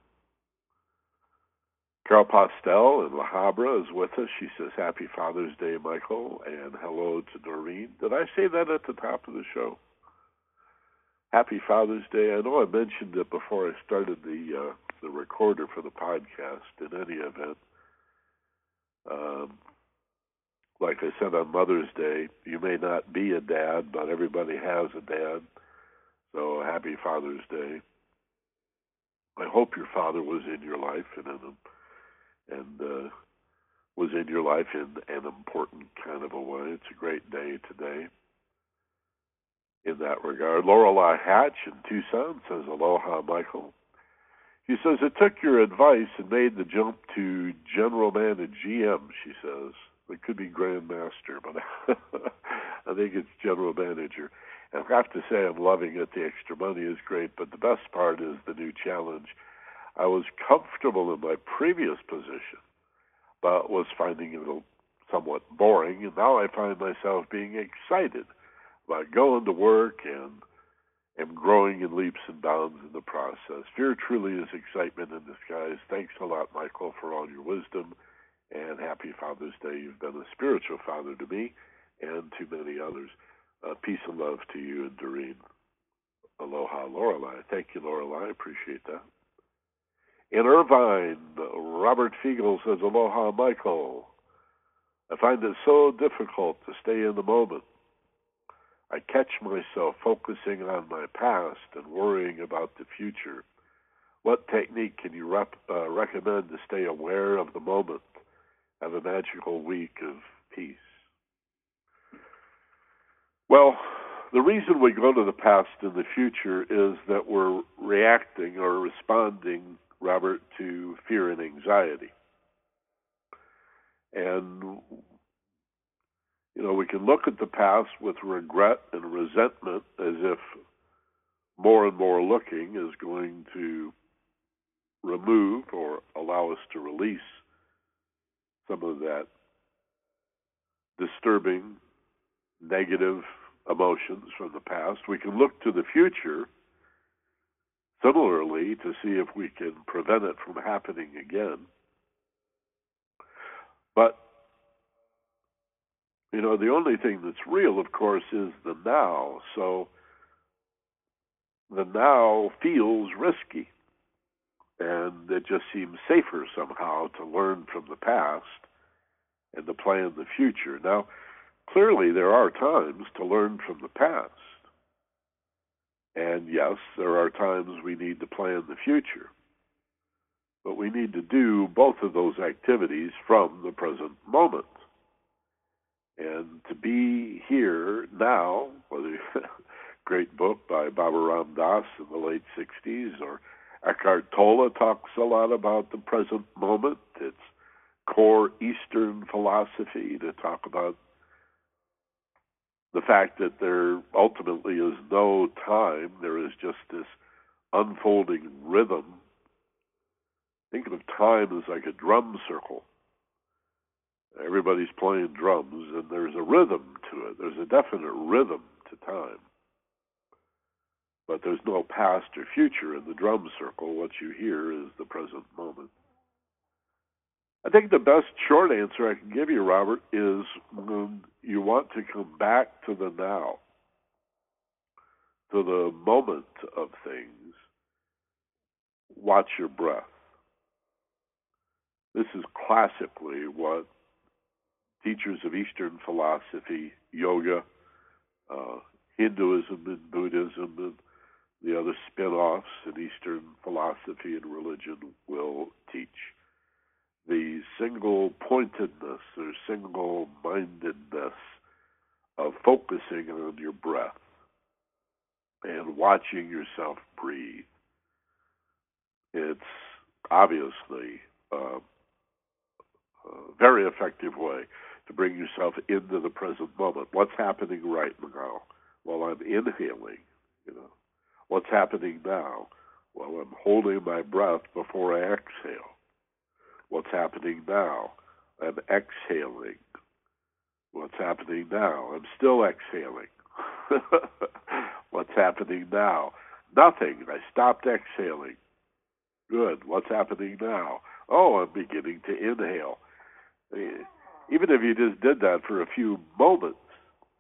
Carol Postel in La Habra is with us. She says, Happy Father's Day, Michael, and hello to Doreen. Did I say that at the top of the show? Happy Father's Day. I know I mentioned it before I started the recorder for the podcast. In any event, like I said on Mother's Day, you may not be a dad, but everybody has a dad. So happy Father's Day. I hope your father was in your life in an important kind of a way. It's a great day today in that regard. Lorelei Hatch in Tucson says, Aloha, Michael. She says, It took your advice and made the jump to general manager, GM, she says. It could be grandmaster, but I think it's general manager. And I have to say I'm loving it. The extra money is great, but the best part is the new challenge. I was comfortable in my previous position, but was finding it somewhat boring, and now I find myself being excited about going to work and am growing in leaps and bounds in the process. Fear truly is excitement in disguise. Thanks a lot, Michael, for all your wisdom, and happy Father's Day. You've been a spiritual father to me and to many others. Peace and love to you and Doreen. Aloha, Lorelei. Thank you, Lorelei. I appreciate that. In Irvine, Robert Fiegel says, Aloha, Michael. I find it so difficult to stay in the moment. I catch myself focusing on my past and worrying about the future. What technique can you recommend to stay aware of the moment? Have a magical week of peace. Well, the reason we go to the past and the future is that we're reacting or responding, Robert, to fear and anxiety. And you know, we can look at the past with regret and resentment as if more and more looking is going to remove or allow us to release some of that disturbing, negative emotions from the past. We can look to the future similarly to see if we can prevent it from happening again. But, you know, the only thing that's real, of course, is the now. So the now feels risky, and it just seems safer somehow to learn from the past and to plan the future. Now, clearly there are times to learn from the past. And yes, there are times we need to plan the future. But we need to do both of those activities from the present moment. And to be here now, whether great book by Baba Ram Dass in the late 60s, or Eckhart Tolle talks a lot about the present moment. It's core Eastern philosophy to talk about the fact that there ultimately is no time. There is just this unfolding rhythm. Think of time as like a drum circle. Everybody's playing drums, and there's a rhythm to it. There's a definite rhythm to time. But there's no past or future in the drum circle. What you hear is the present moment. I think the best short answer I can give you, Robert, is when you want to come back to the now, to the moment of things, watch your breath. This is classically what teachers of Eastern philosophy, yoga, Hinduism and Buddhism and the other spin-offs in Eastern philosophy and religion will teach. The single pointedness or single mindedness of focusing on your breath and watching yourself breathe. It's obviously a very effective way to bring yourself into the present moment. What's happening right now? Well, I'm inhaling, What's happening now? Well, I'm holding my breath before I exhale. What's happening now? I'm exhaling. What's happening now? I'm still exhaling. What's happening now? Nothing. I stopped exhaling. Good. What's happening now? Oh, I'm beginning to inhale. Even if you just did that for a few moments,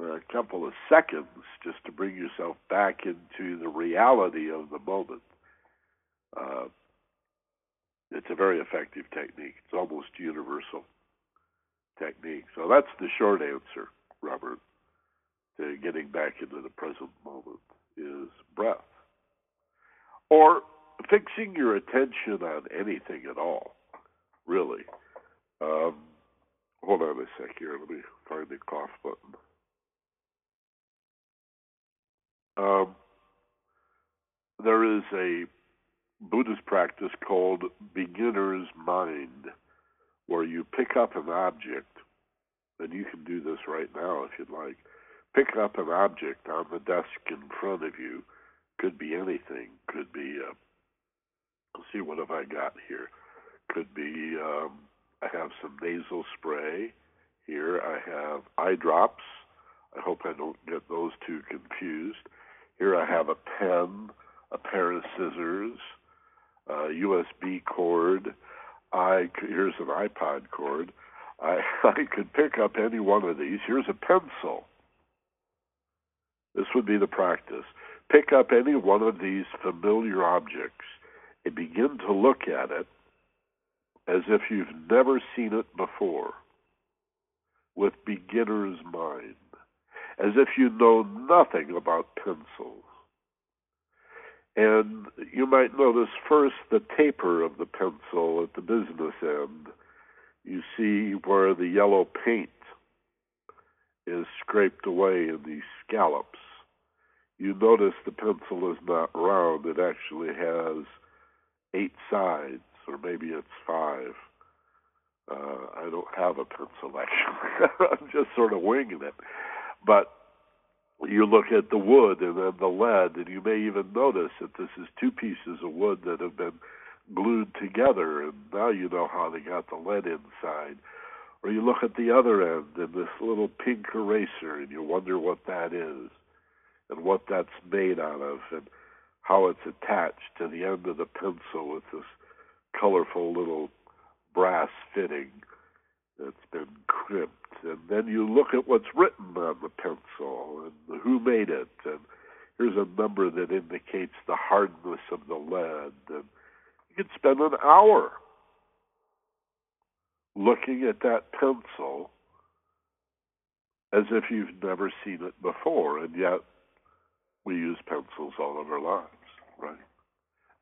a couple of seconds, just to bring yourself back into the reality of the moment. It's a very effective technique. It's almost universal technique. So that's the short answer, Robert, to getting back into the present moment is breath. Or fixing your attention on anything at all, really. Hold on a sec here. Let me find the cough button. There is a Buddhist practice called beginner's mind, where you pick up an object, and you can do this right now if you'd like. Pick up an object on the desk in front of you. Could be anything. Could be, let's see, what have I got here? Could be, I have some nasal spray here. I have eye drops. I hope I don't get those two confused. Here I have a pen, a pair of scissors, a USB cord. Here's an iPod cord. I could pick up any one of these. Here's a pencil. This would be the practice. Pick up any one of these familiar objects and begin to look at it as if you've never seen it before, with beginner's mind, as if you know nothing about pencils. And you might notice first the taper of the pencil at the business end. You see where the yellow paint is scraped away in these scallops. You notice the pencil is not round. It actually has 8 sides, or maybe it's 5. I don't have a pencil, actually. I'm just sort of winging it. But you look at the wood and then the lead, and you may even notice that this is 2 pieces of wood that have been glued together, and now you know how they got the lead inside. Or you look at the other end and this little pink eraser and you wonder what that is and what that's made out of and how it's attached to the end of the pencil with this colorful little brass fitting that's been crimped. And then you look at what's written on the pencil and who made it. And here's a number that indicates the hardness of the lead. And you could spend an hour looking at that pencil as if you've never seen it before, and yet we use pencils all of our lives, right?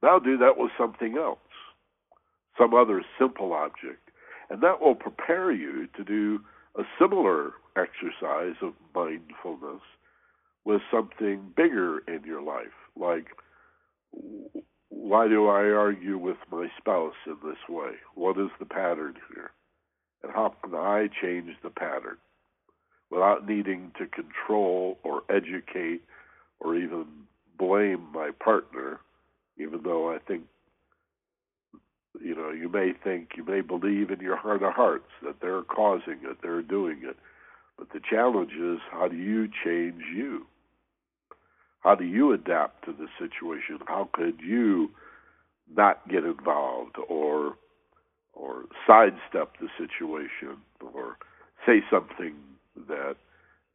Now do that with something else, some other simple object, and that will prepare you to do a similar exercise of mindfulness with something bigger in your life, like why do I argue with my spouse in this way? What is the pattern here? And how can I change the pattern without needing to control or educate or even blame my partner, even though I think, you know, you may believe in your heart of hearts that they're causing it, they're doing it. But the challenge is, how do you change you? How do you adapt to the situation? How could you not get involved or sidestep the situation or say something that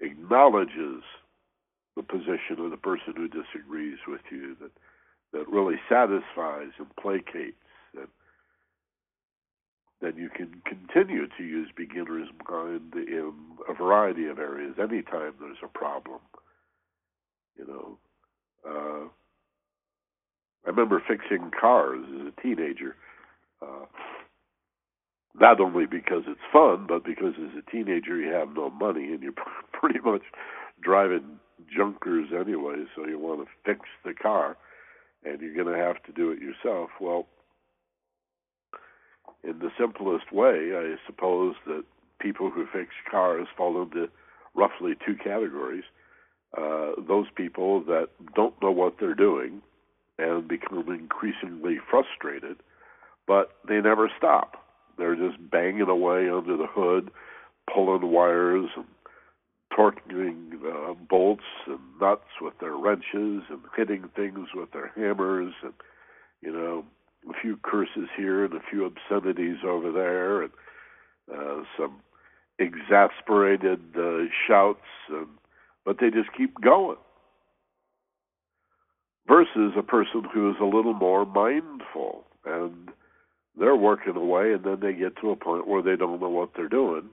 acknowledges the position of the person who disagrees with you, that really satisfies and placates? And then you can continue to use beginner's mind in a variety of areas. Anytime there's a problem, you know. I remember fixing cars as a teenager, not only because it's fun, but because as a teenager you have no money and you're pretty much driving junkers anyway, so you want to fix the car, and you're going to have to do it yourself. Well, in the simplest way, I suppose that people who fix cars fall into roughly two categories. Those people that don't know what they're doing and become increasingly frustrated, but they never stop. They're just banging away under the hood, pulling wires and torquing bolts and nuts with their wrenches and hitting things with their hammers and, you know, a few curses here and a few obscenities over there and some exasperated shouts, but they just keep going. Versus a person who is a little more mindful and they're working away, and then they get to a point where they don't know what they're doing.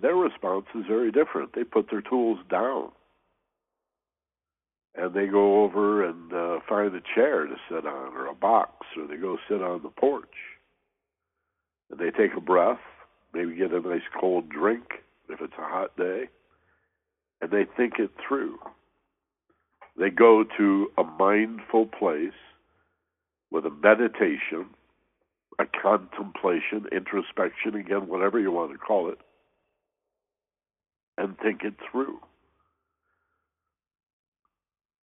Their response is very different. They put their tools down and they go over and find a chair to sit on or a box, or they go sit on the porch. And they take a breath, maybe get a nice cold drink if it's a hot day, and they think it through. They go to a mindful place with a meditation, a contemplation, introspection, again, whatever you want to call it, and think it through.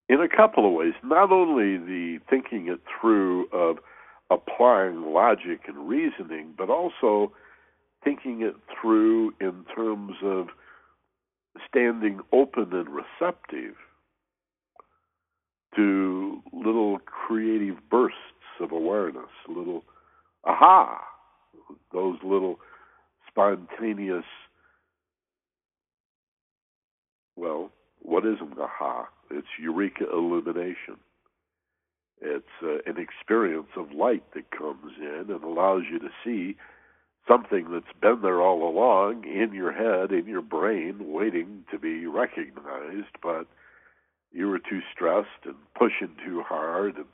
In a couple of ways, not only the thinking it through of applying logic and reasoning, but also thinking it through in terms of standing open and receptive to little creative bursts of awareness, little aha, those little spontaneous, well, what is an aha? It's eureka illumination. It's an experience of light that comes in and allows you to see something that's been there all along in your head, in your brain, waiting to be recognized, but you were too stressed and pushing too hard and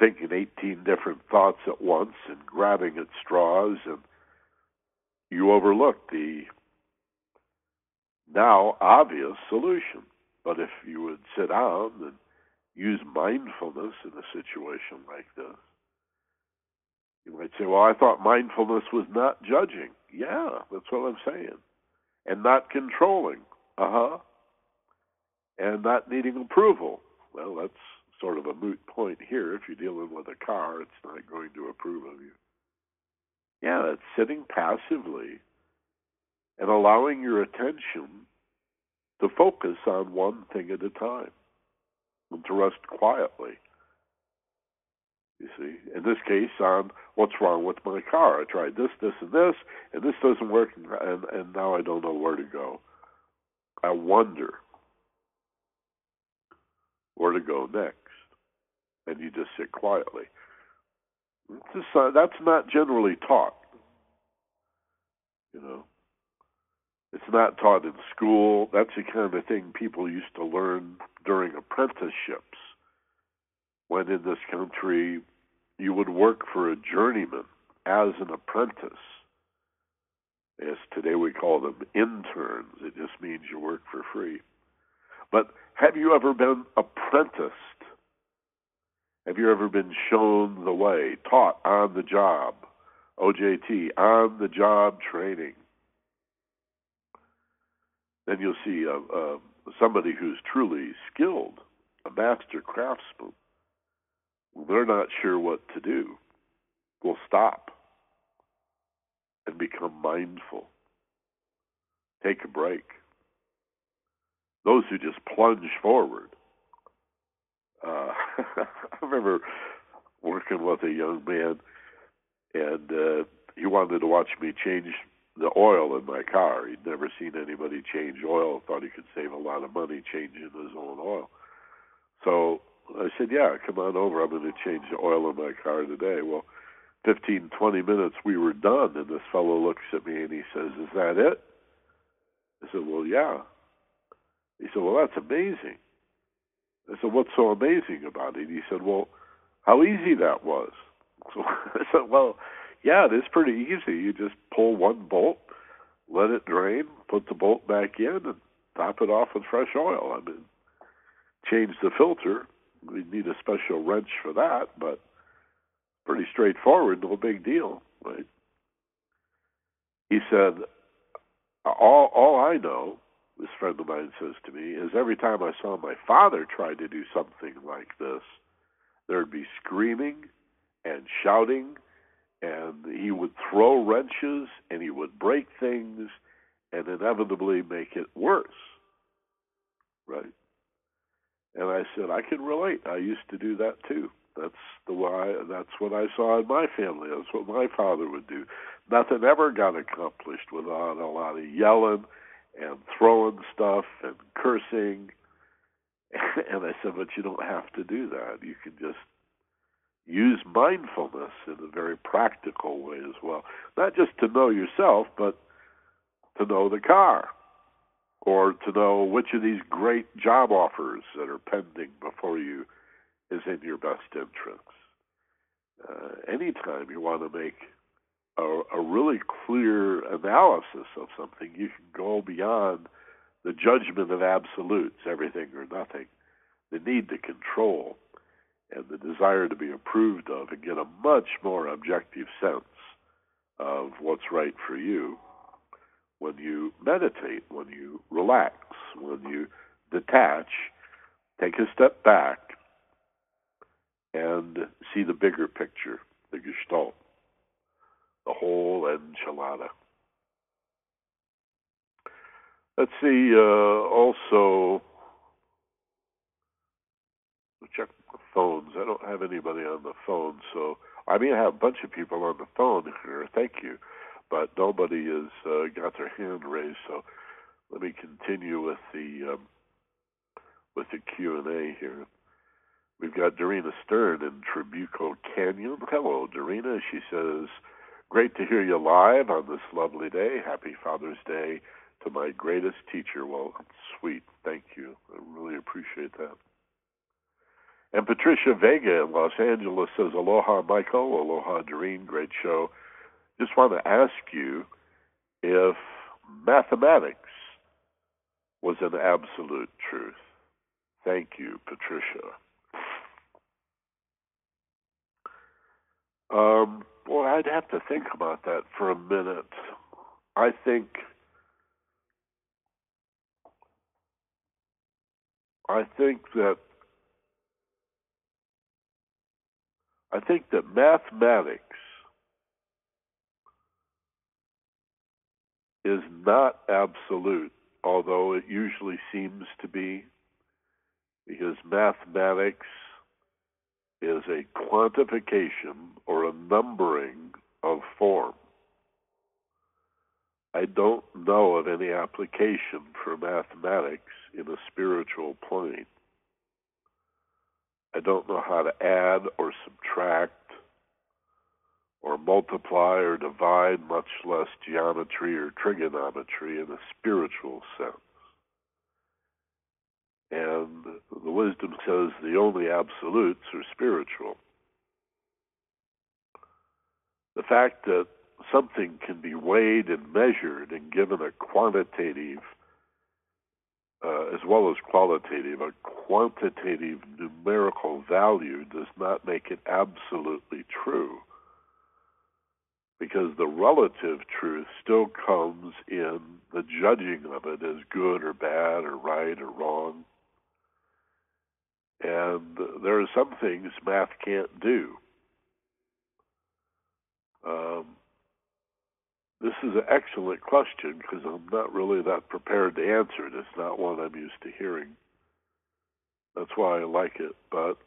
thinking 18 different thoughts at once and grabbing at straws, and you overlooked the now obvious solution. But if you would sit down and use mindfulness in a situation like this, you might say, well, I thought mindfulness was not judging. Yeah, that's what I'm saying. And not controlling. Uh-huh. And not needing approval. Well, that's sort of a moot point here. If you're dealing with a car, it's not going to approve of you. Yeah, planet, sitting passively and allowing your attention to focus on one thing at a time and to rest quietly. You see, in this case, on what's wrong with my car. I tried this, this, and this doesn't work, and now I don't know where to go. I wonder where to go next. And you just sit quietly. That's not generally taught. You know, it's not taught in school. That's the kind of thing people used to learn during apprenticeships, when in this country you would work for a journeyman as an apprentice. As today we call them interns. It just means you work for free. But have you ever been apprenticed? Have you ever been shown the way, taught on the job, OJT, on the job training? Then you'll see somebody who's truly skilled, a master craftsman. They're not sure what to do. We'll stop and become mindful. Take a break. Those who just plunge forward. I remember working with a young man, and he wanted to watch me change the oil in my car. He'd never seen anybody change oil, thought he could save a lot of money changing his own oil. So I said, yeah, come on over. I'm going to change the oil in my car today. Well, 15, 20 minutes, we were done, and this fellow looks at me, and he says, is that it? I said, well, yeah. He said, well, that's amazing. I said, what's so amazing about it? He said, well, how easy that was. So I said, well, yeah, it is pretty easy. You just pull one bolt, let it drain, put the bolt back in, and top it off with fresh oil. I mean, change the filter. We'd need a special wrench for that, but pretty straightforward, no big deal, right? He said, all I know, this friend of mine says to me, is every time I saw my father try to do something like this, there'd be screaming and shouting, and he would throw wrenches, and he would break things, and inevitably make it worse, right? And I said, I can relate. I used to do that too. That's what I saw in my family. That's what my father would do. Nothing ever got accomplished without a lot of yelling and throwing stuff and cursing. And I said, but you don't have to do that. You can just use mindfulness in a very practical way as well. Not just to know yourself, but to know the car, or to know which of these great job offers that are pending before you is in your best interest. Anytime you want to make a really clear analysis of something, you can go beyond the judgment of absolutes, everything or nothing, the need to control, and the desire to be approved of, and get a much more objective sense of what's right for you. When you meditate, when you relax, when you detach, take a step back and see the bigger picture, the gestalt, the whole enchilada. Let's see, also, check the phones. I don't have anybody on the phone, so I mean, I have a bunch of people on the phone here, thank you. But nobody has got their hand raised, so let me continue with the Q&A here. We've got Dorena Stern in Tribuco Canyon. Hello, Dorena. She says, great to hear you live on this lovely day. Happy Father's Day to my greatest teacher. Well, sweet. Thank you. I really appreciate that. And Patricia Vega in Los Angeles says, aloha, Michael. Aloha, Doreen. Great show. Just want to ask you if mathematics was an absolute truth. Thank you, Patricia. Boy, I'd have to think about that for a minute. I think that mathematics is not absolute, although it usually seems to be, because mathematics is a quantification or a numbering of form. I don't know of any application for mathematics in a spiritual plane. I don't know how to add or subtract or multiply or divide, much less geometry or trigonometry in a spiritual sense. And the wisdom says the only absolutes are spiritual. The fact that something can be weighed and measured and given a quantitative, as well as qualitative, a quantitative numerical value does not make it absolutely true, because the relative truth still comes in the judging of it as good or bad or right or wrong. And there are some things math can't do. This is an excellent question because I'm not really that prepared to answer it. It's not one I'm used to hearing. That's why I like it. But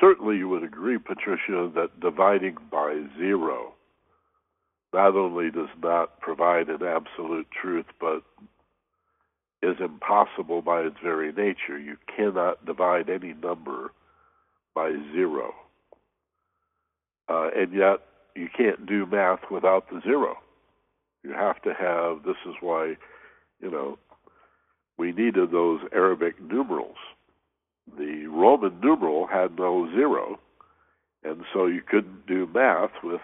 certainly you would agree, Patricia, that dividing by zero not only does not provide an absolute truth, but is impossible by its very nature. You cannot divide any number by zero. And yet, you can't do math without the zero. You have to have, this is why, we needed those Arabic numerals. The Roman numeral had no zero, and so you couldn't do math with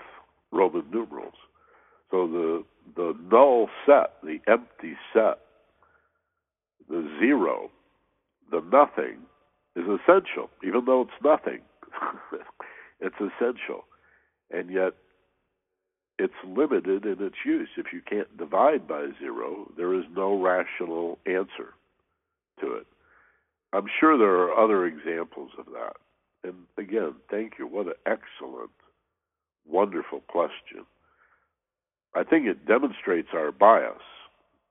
Roman numerals. So the null set, the empty set, the zero, the nothing, is essential, even though it's nothing. It's essential. And yet, it's limited in its use. If you can't divide by zero, there is no rational answer to it. I'm sure there are other examples of that. And again, thank you. What an excellent, wonderful question. I think it demonstrates our bias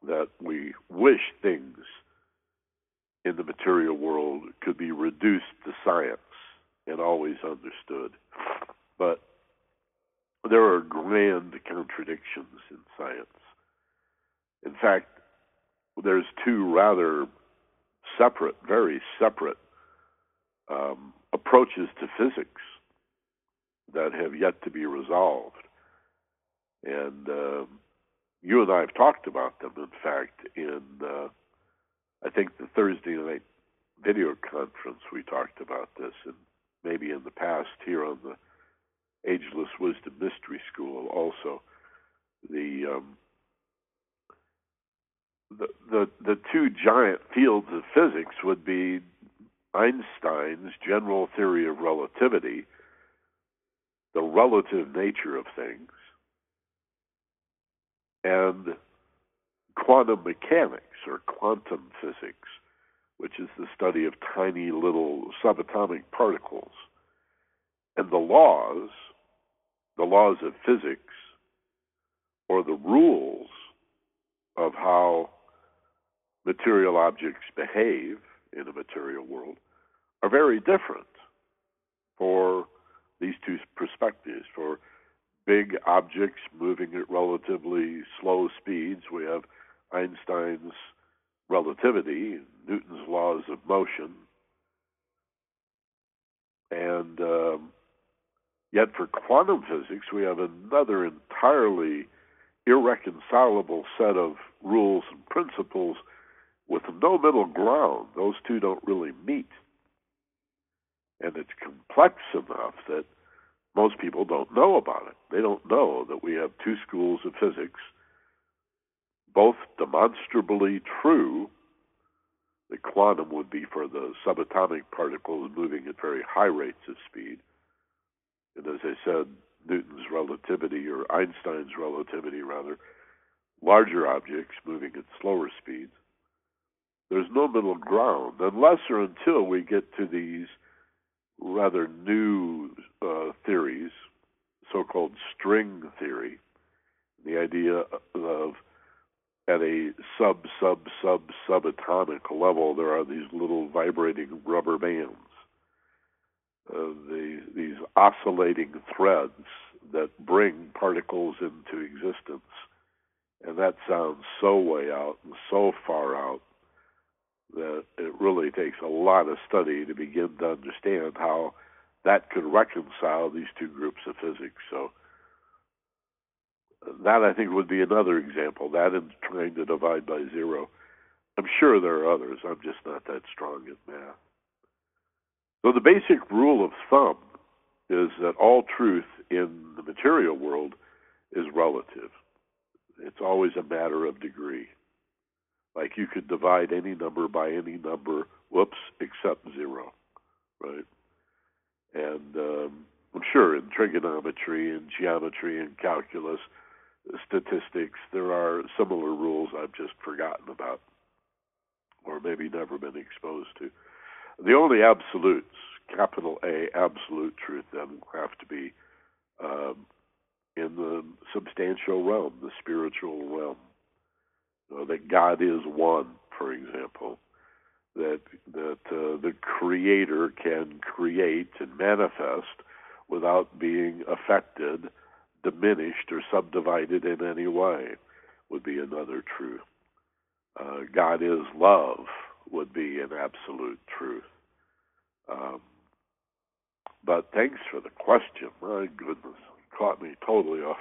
that we wish things in the material world could be reduced to science and always understood. But there are grand contradictions in science. In fact, there's two rather separate, very separate approaches to physics that have yet to be resolved. And you and I have talked about them, in fact, in I think the Thursday night video conference we talked about this, and maybe in the past here on the Ageless Wisdom Mystery School also. The two giant fields of physics would be Einstein's general theory of relativity, the relative nature of things, and quantum mechanics or quantum physics, which is the study of tiny little subatomic particles. And the laws of physics, or the rules of how material objects behave in a material world, are very different for these two perspectives. For big objects moving at relatively slow speeds, we have Einstein's relativity, Newton's laws of motion, and yet for quantum physics, we have another entirely irreconcilable set of rules and principles with no middle ground. Those two don't really meet. And it's complex enough that most people don't know about it. They don't know that we have two schools of physics, both demonstrably true. The quantum would be for the subatomic particles moving at very high rates of speed. And as I said, Newton's relativity, or Einstein's relativity rather, larger objects moving at slower speeds. There's no middle ground unless or until we get to these rather new theories, so-called string theory, the idea of at a subatomic level, there are these little vibrating rubber bands, these oscillating threads that bring particles into existence. And that sounds so way out and so far out that it really takes a lot of study to begin to understand how that could reconcile these two groups of physics. So that, I think, would be another example, that and trying to divide by zero. I'm sure there are others. I'm just not that strong at math. So the basic rule of thumb is that all truth in the material world is relative. It's always a matter of degree. Like you could divide any number by any number, except zero, right? And I'm sure in trigonometry and geometry and calculus, statistics, there are similar rules I've just forgotten about or maybe never been exposed to. The only absolutes, capital A, absolute truth, then have to be in the substantial realm, the spiritual realm. You know, that God is one, for example. That the Creator can create and manifest without being affected, diminished, or subdivided in any way would be another truth. God is love would be an absolute truth. But thanks for the question. My goodness, caught me totally off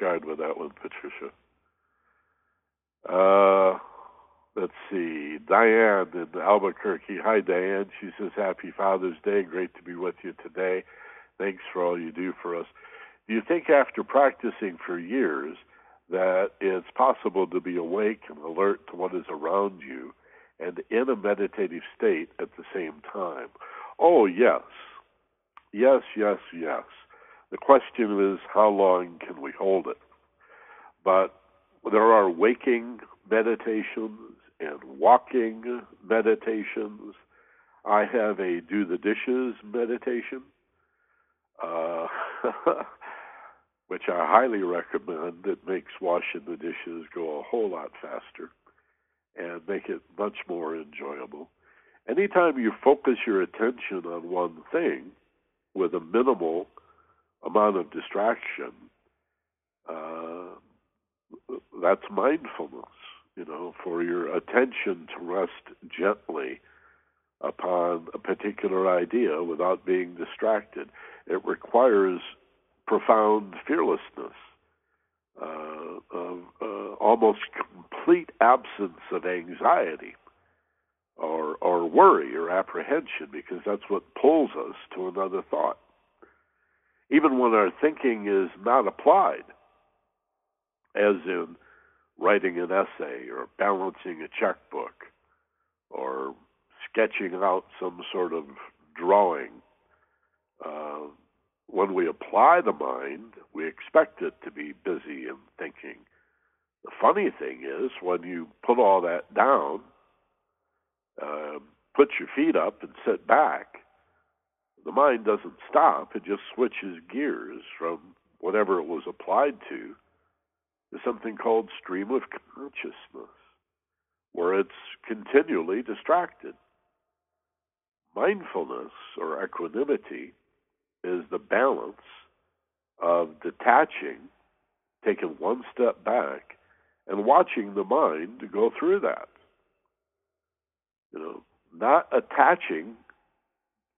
guard with that one, Patricia. Let's see, Diane in Albuquerque. Hi, Diane. She says, Happy Father's Day. Great to be with you today. Thanks for all you do for us. Do you think after practicing for years that it's possible to be awake and alert to what is around you and in a meditative state at the same time? Oh, yes. Yes, yes, yes. The question is, how long can we hold it? But there are waking meditations and walking meditations. I have a do the dishes meditation, which I highly recommend. It makes washing the dishes go a whole lot faster and make it much more enjoyable. Anytime you focus your attention on one thing with a minimal amount of distraction, that's mindfulness, you know, for your attention to rest gently upon a particular idea without being distracted. It requires profound fearlessness, almost complete absence of anxiety or worry or apprehension, because that's what pulls us to another thought. Even when our thinking is not applied, as in writing an essay or balancing a checkbook or sketching out some sort of drawing. When we apply the mind, we expect it to be busy in thinking. The funny thing is, when you put all that down, put your feet up and sit back, the mind doesn't stop. It just switches gears from whatever it was applied to something called stream of consciousness, where it's continually distracted. Mindfulness, or equanimity, is the balance of detaching, taking one step back, and watching the mind go through that. You know, not attaching,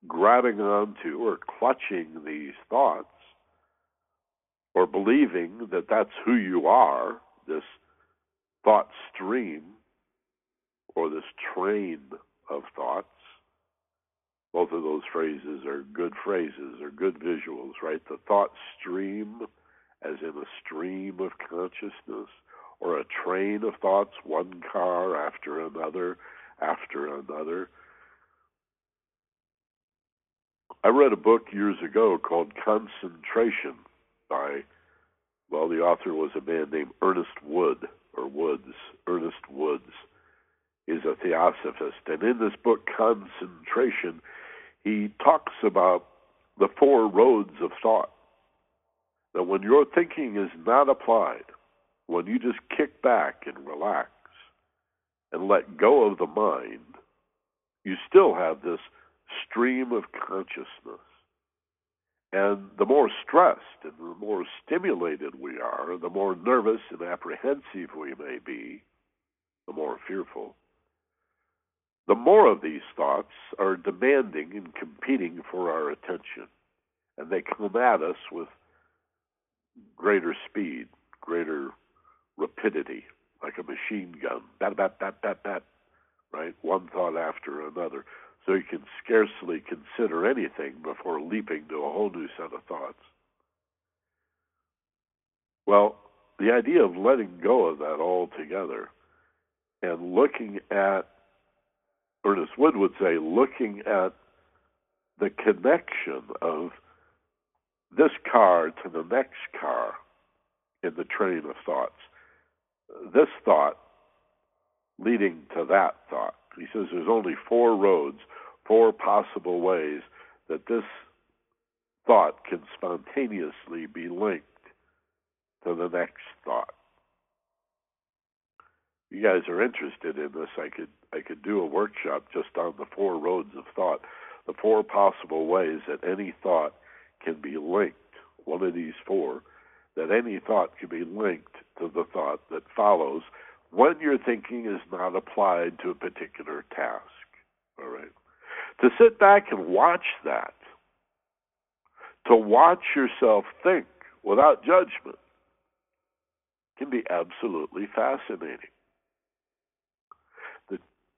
grabbing onto, or clutching these thoughts, or believing that that's who you are, this thought stream or this train of thoughts. Both of those phrases are good visuals, right? The thought stream, as in a stream of consciousness, or a train of thoughts, one car after another, after another. I read a book years ago called Concentration, by, well, the author was a man named Ernest Woods. He's a theosophist. And in this book, Concentration, he talks about the four roads of thought. that when your thinking is not applied, when you just kick back and relax and let go of the mind, you still have this stream of consciousness. And the more stressed and the more stimulated we are, the more nervous and apprehensive we may be, the more fearful, the more of these thoughts are demanding and competing for our attention. And they come at us with greater speed, greater rapidity, like a machine gun. Bat, bat, bat, bat, bat, right? One thought after another. So you can scarcely consider anything before leaping to a whole new set of thoughts. Well, the idea of letting go of that altogether and looking at, Ernest Wood would say, looking at the connection of this car to the next car in the train of thoughts. This thought leading to that thought. He says there's only four roads, four possible ways that this thought can spontaneously be linked to the next thought. You guys are interested in this, I could do a workshop just on the four roads of thought, the four possible ways that any thought can be linked, one of these four, that any thought can be linked to the thought that follows when your thinking is not applied to a particular task. All right. To sit back and watch that, to watch yourself think without judgment, can be absolutely fascinating.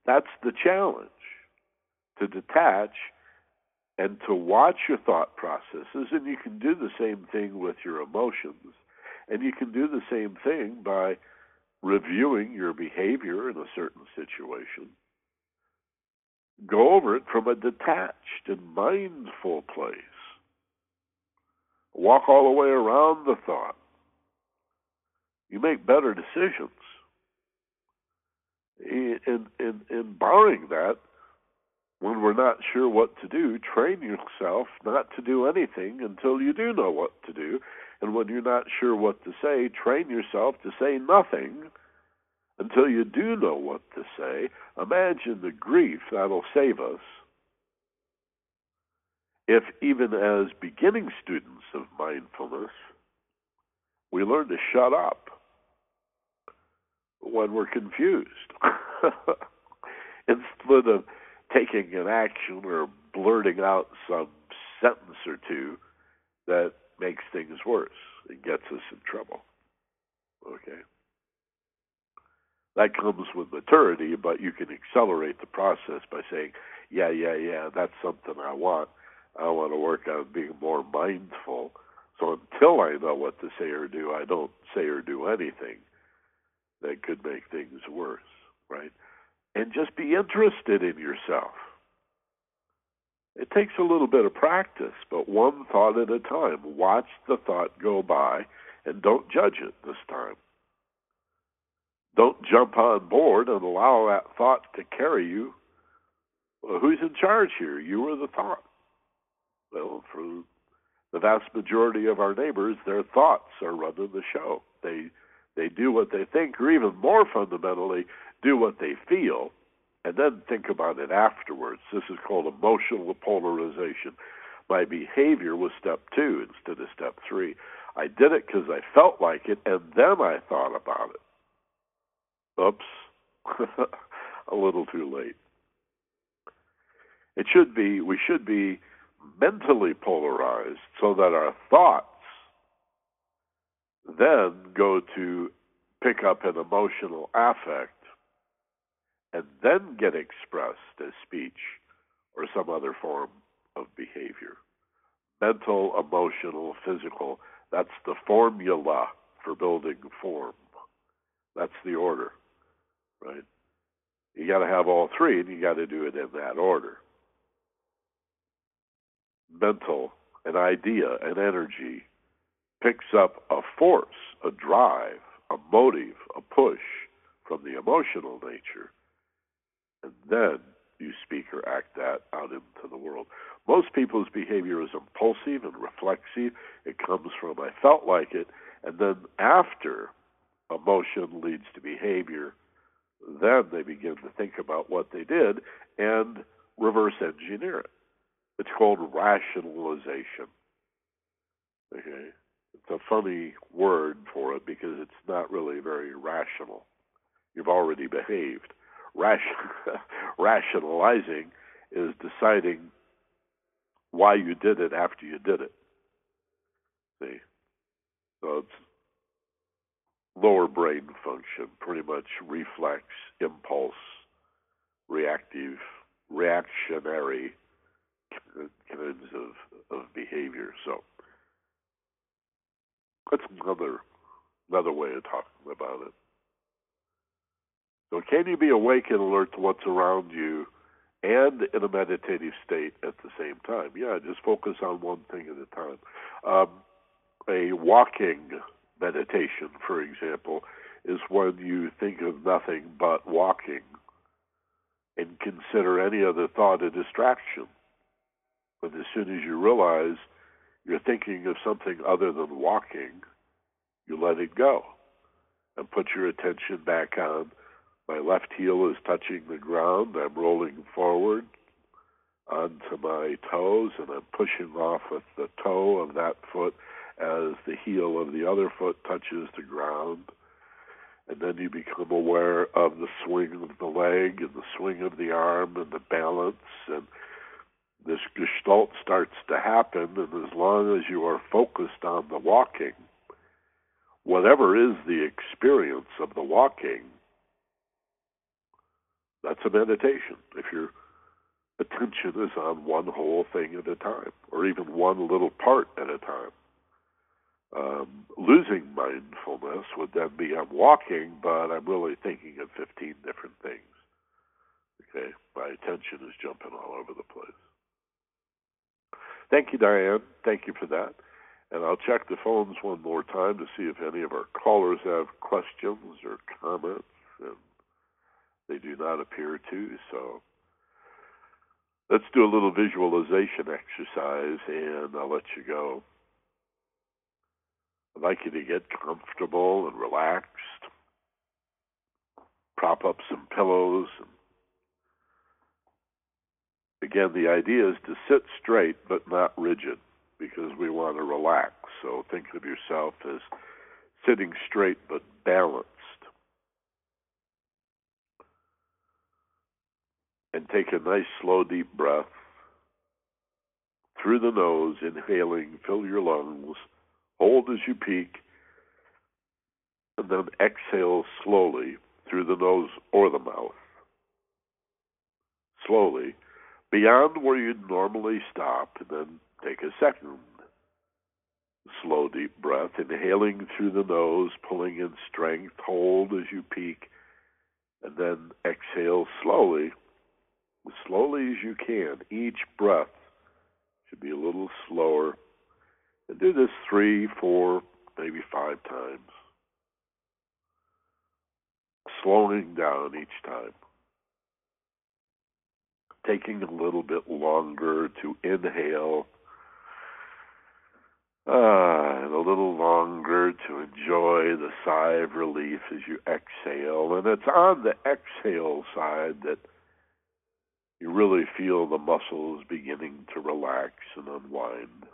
That's the challenge, to detach and to watch your thought processes. And you can do the same thing with your emotions. And you can do the same thing by reviewing your behavior in a certain situation. Go over it from a detached and mindful place. Walk all the way around the thought. You make better decisions. In barring that, when we're not sure what to do, train yourself not to do anything until you do know what to do. And when you're not sure what to say, train yourself to say nothing until you do know what to say. Imagine the grief that'll save us if, even as beginning students of mindfulness, we learn to shut up when we're confused instead of taking an action or blurting out some sentence or two that makes things worse and gets us in trouble. Okay? That comes with maturity, but you can accelerate the process by saying, yeah, that's something I want. I want to work on being more mindful. So until I know what to say or do, I don't say or do anything that could make things worse, right? And just be interested in yourself. It takes a little bit of practice, but one thought at a time. Watch the thought go by and don't judge it this time. Don't jump on board and allow that thought to carry you. Well, who's in charge here? You or the thought? Well, for the vast majority of our neighbors, their thoughts are running the show. They do what they think, or even more fundamentally, do what they feel, and then think about it afterwards. This is called emotional polarization. My behavior was step 2 instead of step 3. I did it because I felt like it, and then I thought about it. Oops. A little too late. We should be mentally polarized so that our thoughts then go to pick up an emotional affect and then get expressed as speech or some other form of behavior. Mental, emotional, physical, that's the formula for building form. That's the order, right? You got to have all three, and you got to do it in that order. Mental, an idea, an energy, picks up a force, a drive, a motive, a push from the emotional nature, and then you speak or act that out into the world. Most people's behavior is impulsive and reflexive. It comes from, I felt like it. And then after emotion leads to behavior, then they begin to think about what they did and reverse engineer it. It's called rationalization. Okay? It's a funny word for it because it's not really very rational. You've already behaved. Rationalizing is deciding why you did it after you did it. See? So it's lower brain function, pretty much reflex, impulse, reactive, reactionary kinds of behavior. So that's another way of talking about it. So can you be awake and alert to what's around you and in a meditative state at the same time? Yeah, just focus on one thing at a time. A walking meditation, for example, is when you think of nothing but walking and consider any other thought a distraction. But as soon as you realize you're thinking of something other than walking, you let it go and put your attention back on. My left heel is touching the ground. I'm rolling forward onto my toes, and I'm pushing off with the toe of that foot as the heel of the other foot touches the ground. And then you become aware of the swing of the leg and the swing of the arm and the balance. And this gestalt starts to happen, and as long as you are focused on the walking, whatever is the experience of the walking, that's a meditation, if your attention is on one whole thing at a time, or even one little part at a time. Losing mindfulness would then be I'm walking, but I'm really thinking of 15 different things. Okay, my attention is jumping all over the place. Thank you, Diane. Thank you for that. And I'll check the phones one more time to see if any of our callers have questions or comments. And they do not appear to, so let's do a little visualization exercise, and I'll let you go. I'd like you to get comfortable and relaxed, prop up some pillows. Again, the idea is to sit straight but not rigid, because we want to relax. So think of yourself as sitting straight but balanced. And take a nice, slow, deep breath through the nose, inhaling, fill your lungs, hold as you peak, and then exhale slowly through the nose or the mouth. Slowly, beyond where you'd normally stop, and then take a second slow, deep breath, inhaling through the nose, pulling in strength, hold as you peak, and then exhale slowly. As slowly as you can. Each breath should be a little slower. And do this 3, 4, maybe 5 times. Slowing down each time. Taking a little bit longer to inhale. And a little longer to enjoy the sigh of relief as you exhale. And it's on the exhale side that you really feel the muscles beginning to relax and unwind.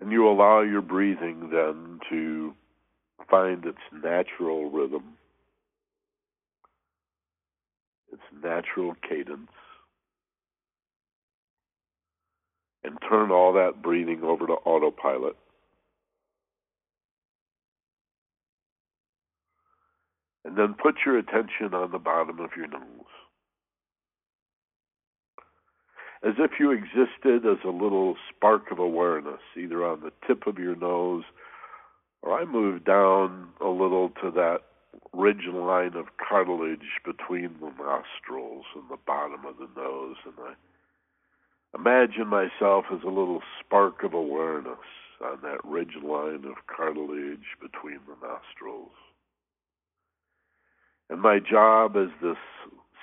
And you allow your breathing then to find its natural rhythm, its natural cadence, and turn all that breathing over to autopilot. And then put your attention on the bottom of your nose, as if you existed as a little spark of awareness, either on the tip of your nose, or I move down a little to that ridge line of cartilage between the nostrils and the bottom of the nose, and I imagine myself as a little spark of awareness on that ridge line of cartilage between the nostrils. And my job is this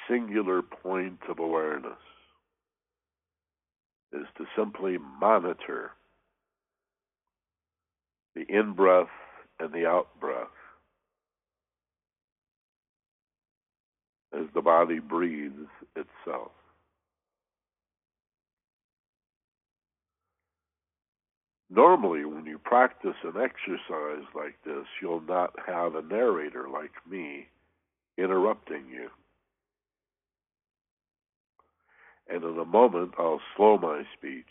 singular point of awareness, is to simply monitor the in-breath and the out-breath as the body breathes itself. Normally, when you practice an exercise like this, you'll not have a narrator like me interrupting you. And in a moment, I'll slow my speech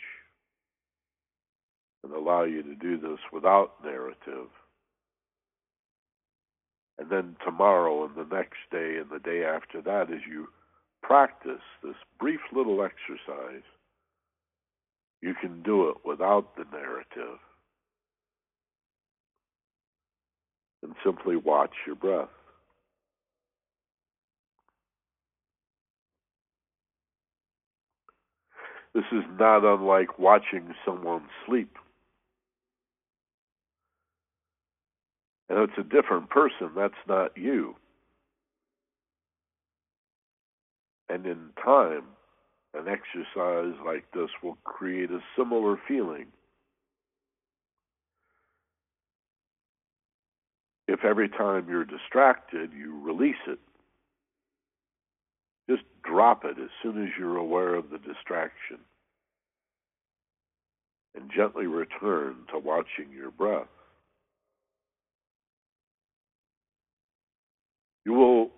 and allow you to do this without narrative. And then tomorrow and the next day and the day after that, as you practice this brief little exercise, you can do it without the narrative and simply watch your breath. This is not unlike watching someone sleep. And it's a different person. That's not you. And in time, an exercise like this will create a similar feeling. If every time you're distracted, you release it. Just drop it as soon as you're aware of the distraction. And gently return to watching your breath. You will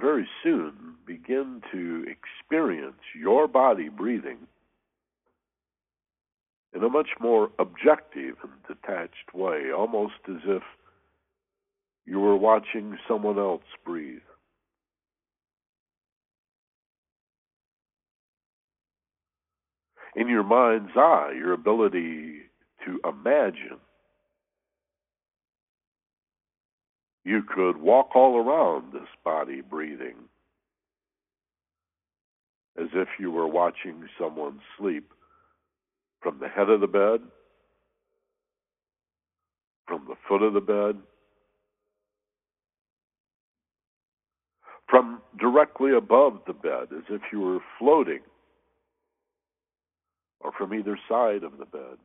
very soon begin to experience your body breathing in a much more objective and detached way, almost as if you were watching someone else breathe. In your mind's eye, your ability to imagine, you could walk all around this body breathing as if you were watching someone sleep, from the head of the bed, from the foot of the bed, from directly above the bed as if you were floating, or from either side of the bed.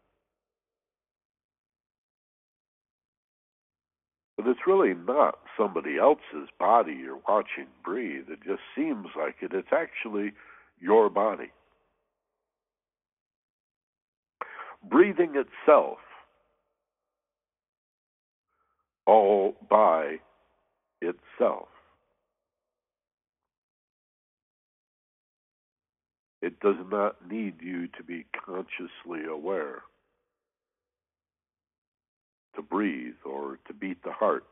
But it's really not somebody else's body you're watching breathe. It just seems like it. It's actually your body. Breathing itself, all by itself. It does not need you to be consciously aware to breathe or to beat the heart,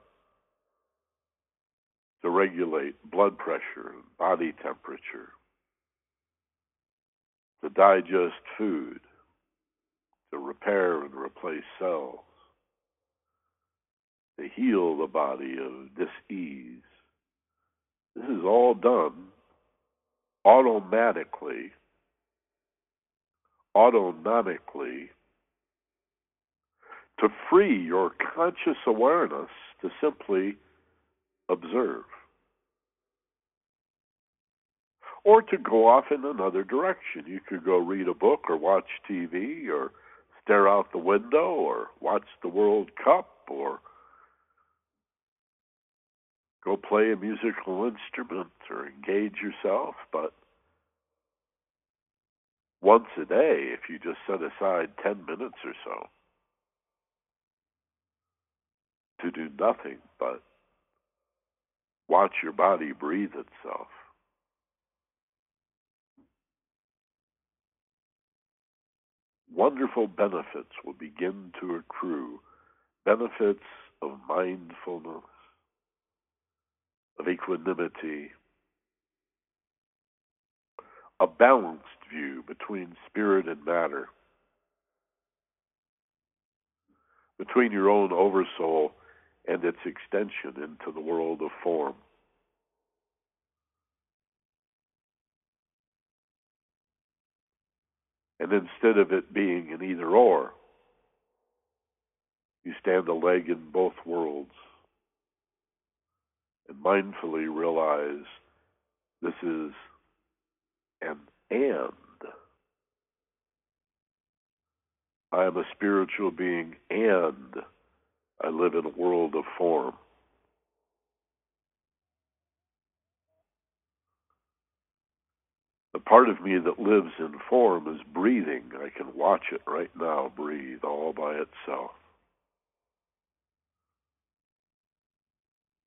to regulate blood pressure and body temperature, to digest food, to repair and replace cells, to heal the body of dis-ease. This is all done automatically, autonomically, to free your conscious awareness to simply observe, or to go off in another direction. You could go read a book or watch TV or stare out the window or watch the World Cup or go play a musical instrument or engage yourself. But once a day, if you just set aside 10 minutes or so, to do nothing but watch your body breathe itself, wonderful benefits will begin to accrue, benefits of mindfulness, of equanimity, a balanced view between spirit and matter, between your own oversoul and its extension into the world of form. And instead of it being an either or, you stand a leg in both worlds and mindfully realize this is an and. I am a spiritual being and I live in a world of form. The part of me that lives in form is breathing. I can watch it right now breathe all by itself.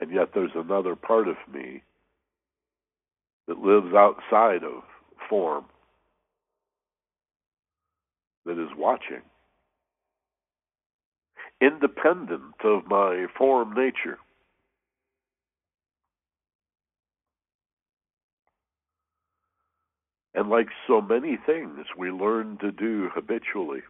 And yet there's another part of me that lives outside of form that is watching, independent of my form nature. And like so many things we learn to do habitually.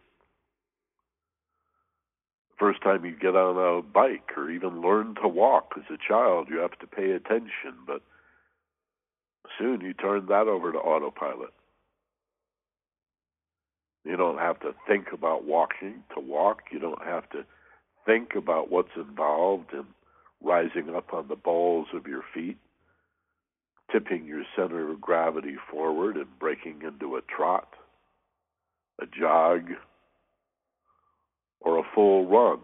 First time you get on a bike or even learn to walk as a child, you have to pay attention, but soon you turn that over to autopilot. You don't have to think about walking to walk. You don't have to think about what's involved in rising up on the balls of your feet, tipping your center of gravity forward and breaking into a trot, a jog, or a full run.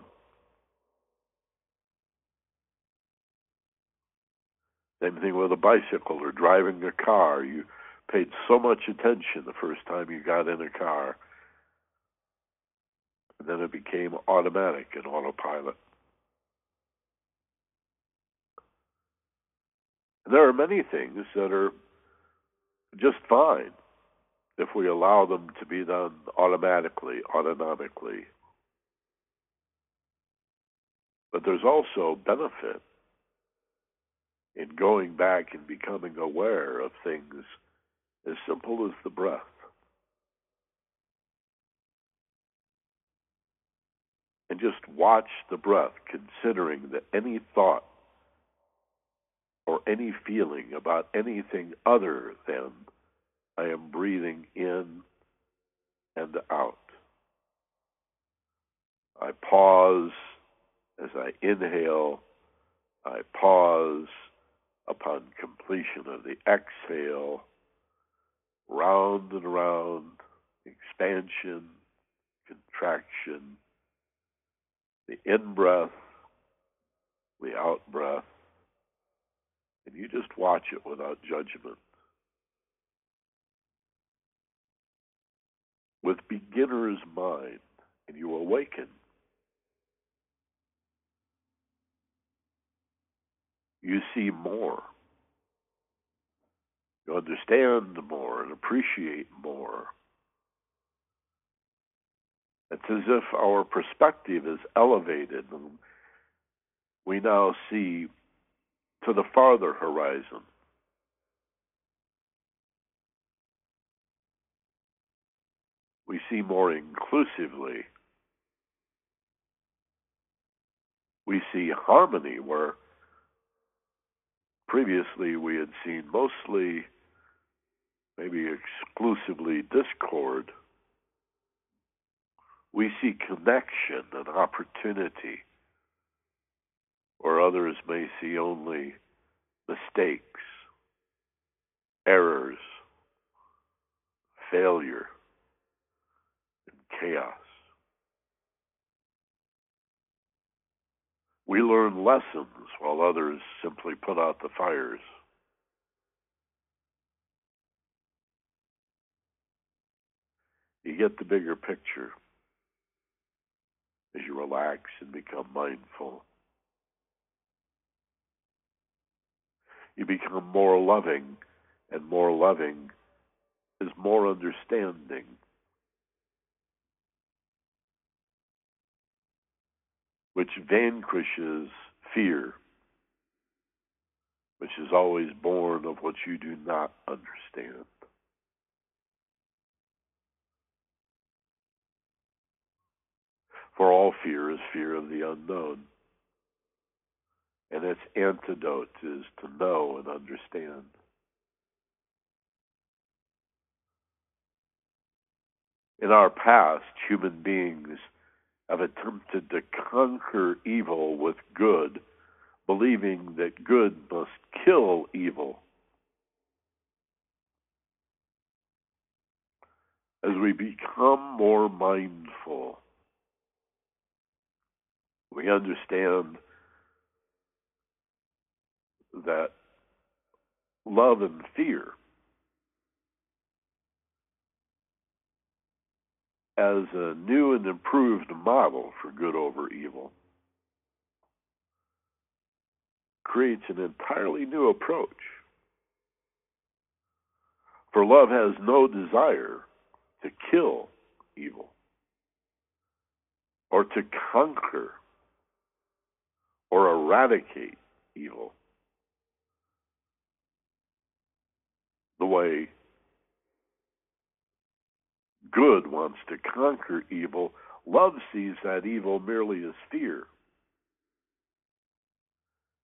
Same thing with a bicycle or driving a car. You paid so much attention the first time you got in a car, and then it became automatic and autopilot. There are many things that are just fine if we allow them to be done automatically, autonomically. But there's also benefit in going back and becoming aware of things as simple as the breath. And just watch the breath, considering that any thought or any feeling about anything other than I am breathing in and out. I pause as I inhale. I pause upon completion of the exhale. Round and round, expansion, contraction, the in-breath, the out-breath. And you just watch it without judgment. With beginner's mind, and you awaken. You see more. You understand more and appreciate more. It's as if our perspective is elevated and we now see to the farther horizon. We see more inclusively. We see harmony where previously we had seen mostly, maybe exclusively, discord. We see connection and opportunity, or others may see only mistakes, errors, failure, and chaos. We learn lessons while others simply put out the fires. You get the bigger picture as you relax and become mindful. You become more loving, and more loving is more understanding. Which vanquishes fear, which is always born of what you do not understand. For all fear is fear of the unknown, and its antidote is to know and understand. In our past, human beings have attempted to conquer evil with good believing that good must kill evil. As we become more mindful, we understand that love and fear, as a new and improved model for good over evil, creates an entirely new approach. For love has no desire to kill evil, or to conquer, or eradicate evil, the way good wants to conquer evil. Love sees that evil merely as fear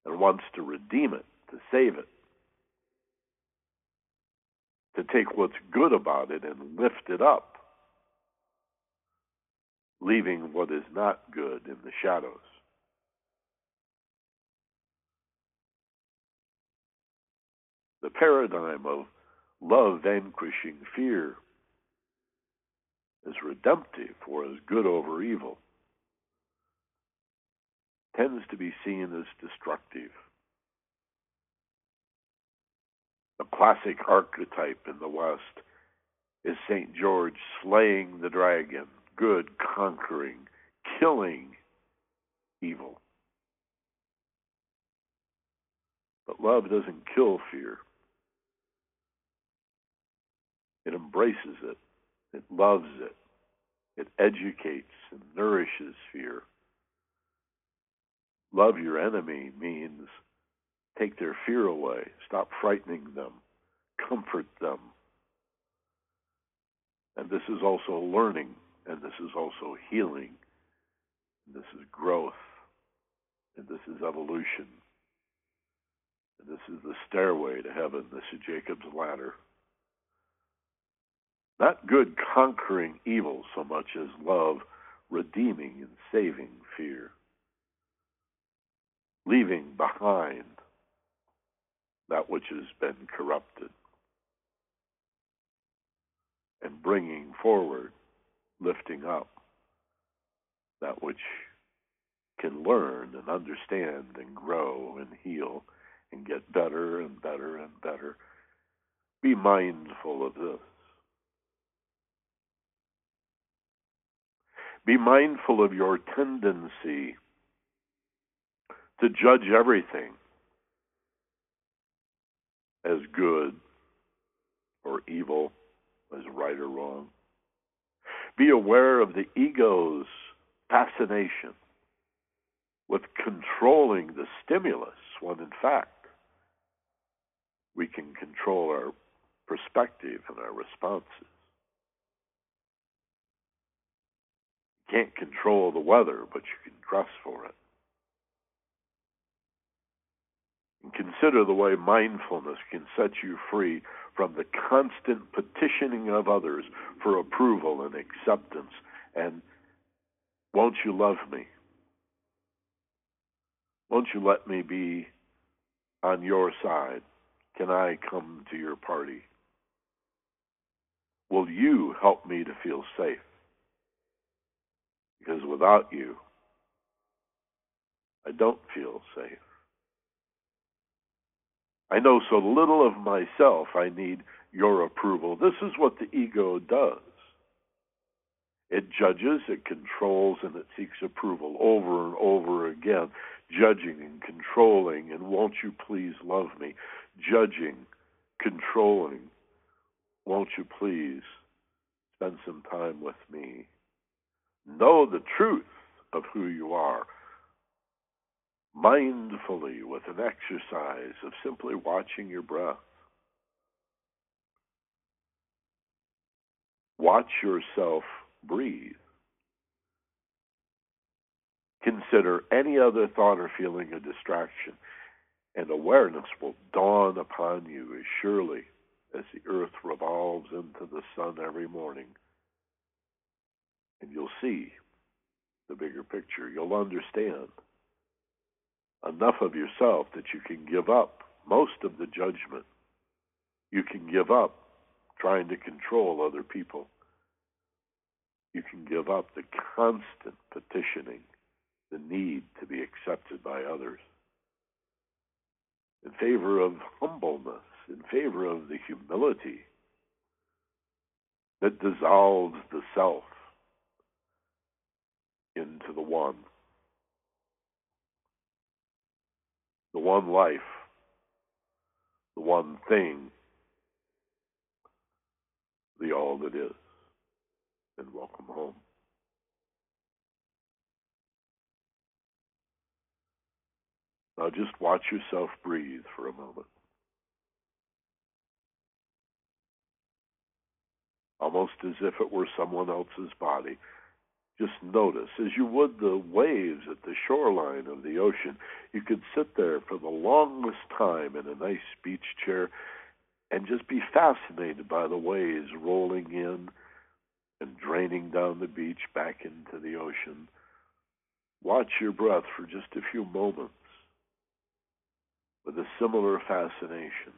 and wants to redeem it, to save it, to take what's good about it and lift it up, leaving what is not good in the shadows. The paradigm of love vanquishing fear as redemptive or as good over evil tends to be seen as destructive. The classic archetype in the West is St. George slaying the dragon, good conquering, killing evil. But love doesn't kill fear. It embraces it. It loves it. It educates and nourishes fear. Love your enemy means take their fear away. Stop frightening them. Comfort them. And this is also learning. And this is also healing. And this is growth. And this is evolution. And this is the stairway to heaven. This is Jacob's ladder. Not good conquering evil so much as love redeeming and saving fear, leaving behind that which has been corrupted, and bringing forward, lifting up that which can learn and understand and grow and heal and get better and better and better. Be mindful of this. Be mindful of your tendency to judge everything as good or evil, as right or wrong. Be aware of the ego's fascination with controlling the stimulus, when in fact we can control our perspective and our responses. Can't control the weather, but you can dress for it. And consider the way mindfulness can set you free from the constant petitioning of others for approval and acceptance. And won't you love me? Won't you let me be on your side? Can I come to your party? Will you help me to feel safe? Because without you, I don't feel safe. I know so little of myself, I need your approval. This is what the ego does. It judges, it controls, and it seeks approval over and over again. Judging and controlling, and won't you please love me? Judging, controlling, won't you please spend some time with me? Know the truth of who you are, mindfully, with an exercise of simply watching your breath. Watch yourself breathe. Consider any other thought or feeling a distraction, and awareness will dawn upon you as surely as the earth revolves into the sun every morning. And you'll see the bigger picture. You'll understand enough of yourself that you can give up most of the judgment. You can give up trying to control other people. You can give up the constant petitioning, the need to be accepted by others, in favor of humbleness, in favor of the humility that dissolves the self into the one. The one life, the one thing, the all that is. And welcome home. Now just watch yourself breathe for a moment. Almost as if it were someone else's body. Just notice, as you would the waves at the shoreline of the ocean, you could sit there for the longest time in a nice beach chair and just be fascinated by the waves rolling in and draining down the beach back into the ocean. Watch your breath for just a few moments with a similar fascination.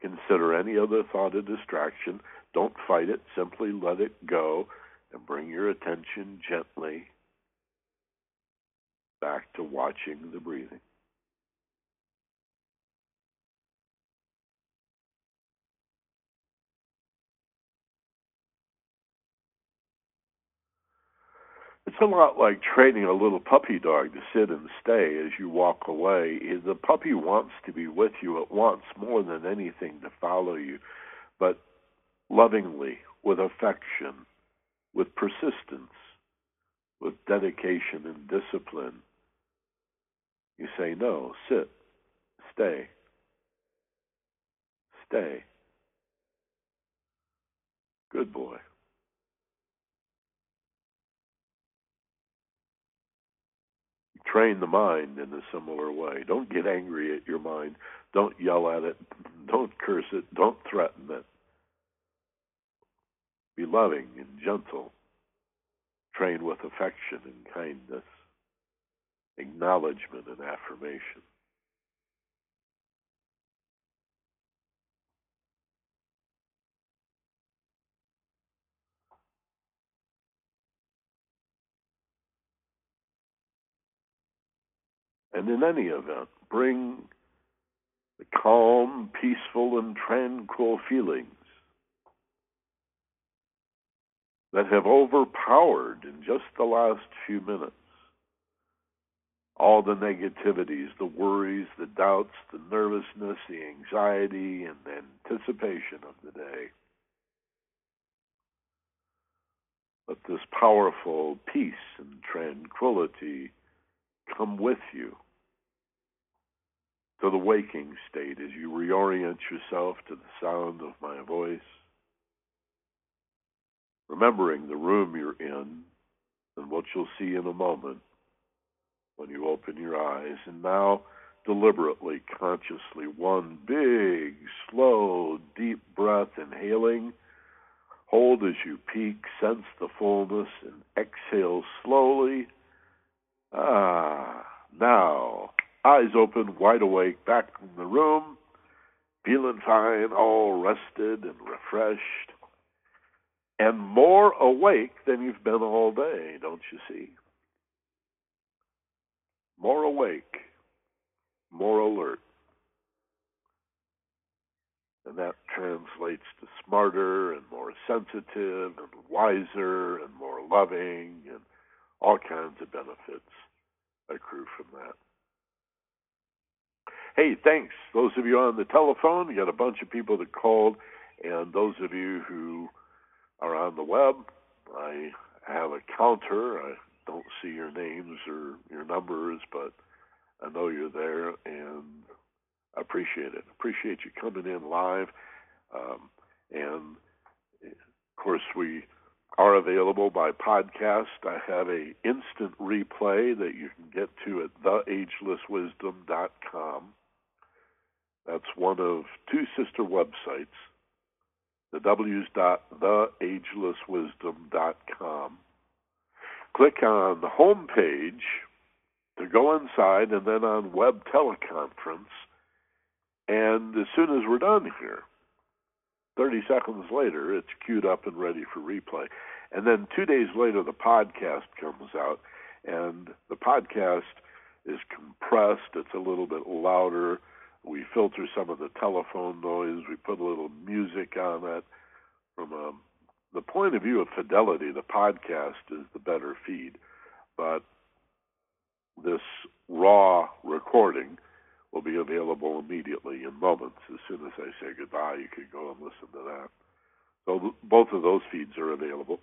Consider any other thought a distraction. Don't fight it. Simply let it go and bring your attention gently back to watching the breathing. It's a lot like training a little puppy dog to sit and stay as you walk away. The puppy wants to be with you. It wants more than anything to follow you. But lovingly, with affection, with persistence, with dedication and discipline, you say, no, sit, stay, stay. Good boy. Train the mind in a similar way. Don't get angry at your mind. Don't yell at it. Don't curse it. Don't threaten it. Be loving and gentle. Train with affection and kindness, acknowledgement and affirmation. And in any event, bring the calm, peaceful, and tranquil feelings that have overpowered in just the last few minutes all the negativities, the worries, the doubts, the nervousness, the anxiety, and the anticipation of the day. Let this powerful peace and tranquility come with you to the waking state as you reorient yourself to the sound of my voice, remembering the room you're in and what you'll see in a moment when you open your eyes. And now, deliberately, consciously, one big, slow, deep breath, inhaling. Hold as you peak, sense the fullness, and exhale slowly. Ah, now, eyes open, wide awake, back in the room, feeling fine, all rested and refreshed, and more awake than you've been all day, don't you see? More awake, more alert. And that translates to smarter and more sensitive and wiser and more loving, and all kinds of benefits accrue from that. Hey, thanks. Those of you on the telephone, you got a bunch of people that called, and those of you who are on the web, I have a counter. I don't see your names or your numbers, but I know you're there, and I appreciate it. I appreciate you coming in live. And, of course, we are available by podcast. I have an instant replay that you can get to at theagelesswisdom.com. That's one of two sister websites The www.theagelesswisdom.com. Click on the home page to go inside, and then on web teleconference. And as soon as we're done here, 30 seconds later, it's queued up and ready for replay. And then 2 days later, the podcast comes out, and the podcast is compressed. It's a little bit louder. We filter some of the telephone noise. We put a little music on it. From the point of view of fidelity, the podcast is the better feed. But this raw recording will be available immediately in moments. As soon as I say goodbye, you can go and listen to that. So both of those feeds are available.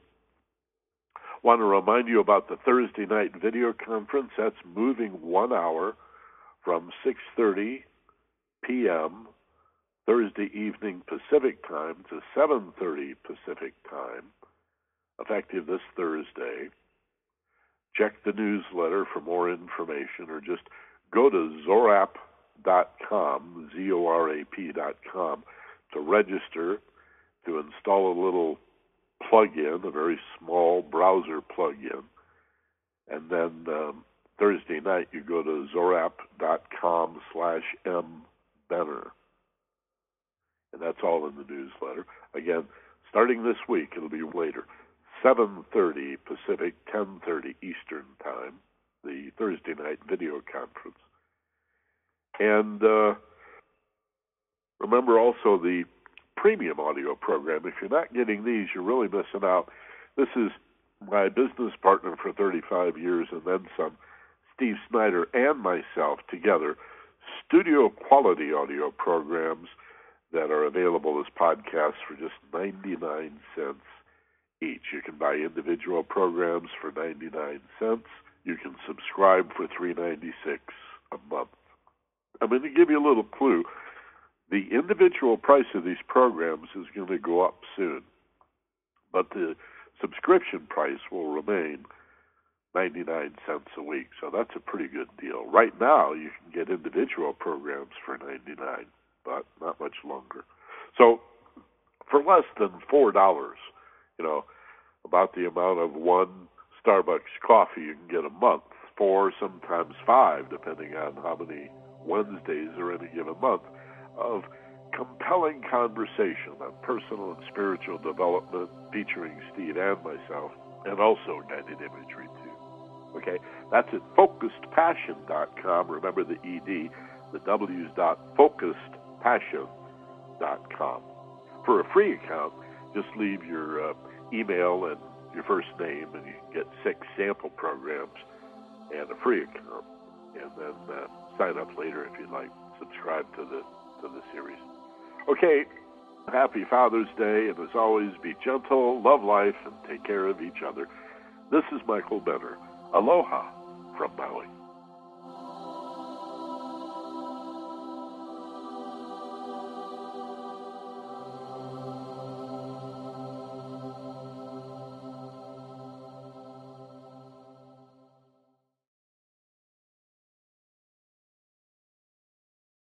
Want to remind you about the Thursday night video conference. That's moving 1 hour from 6:30 p.m. Thursday evening Pacific time to 7:30 Pacific time, effective this Thursday. Check the newsletter for more information, or just go to zorap.com, zorap.com, to register, to install a little plug-in, a very small browser plug-in. And then Thursday night you go to zorap.com/mbenner. And that's all in the newsletter. Again, starting this week, it'll be later, 7:30 Pacific, 10:30 Eastern time, the Thursday night video conference. And remember also the premium audio program. If you're not getting these, you're really missing out. This is my business partner for 35 years and then some, Steve Snyder, and myself together, studio quality audio programs that are available as podcasts for just 99 cents each. You can buy individual programs for 99 cents. You can subscribe for $3.96 a month. I'm going to give you a little clue. The individual price of these programs is going to go up soon, but the subscription price will remain 99 cents a week, so that's a pretty good deal. Right now, you can get individual programs for 99, but not much longer. So for less than $4, you know, about the amount of one Starbucks coffee you can get a month, 4, sometimes 5, depending on how many Wednesdays are in a given month, of compelling conversation on personal and spiritual development featuring Steve and myself, and also guided imagery too. Okay, that's at focusedpassion.com. Remember the ED, the W's.focusedpassion.com. For a free account, just leave your email and your first name, and you can get 6 sample programs and a free account, and then sign up later if you'd like. Subscribe to the series. Okay, happy Father's Day, and as always, be gentle, love life, and take care of each other. This is Michael Benner. Aloha from Maui.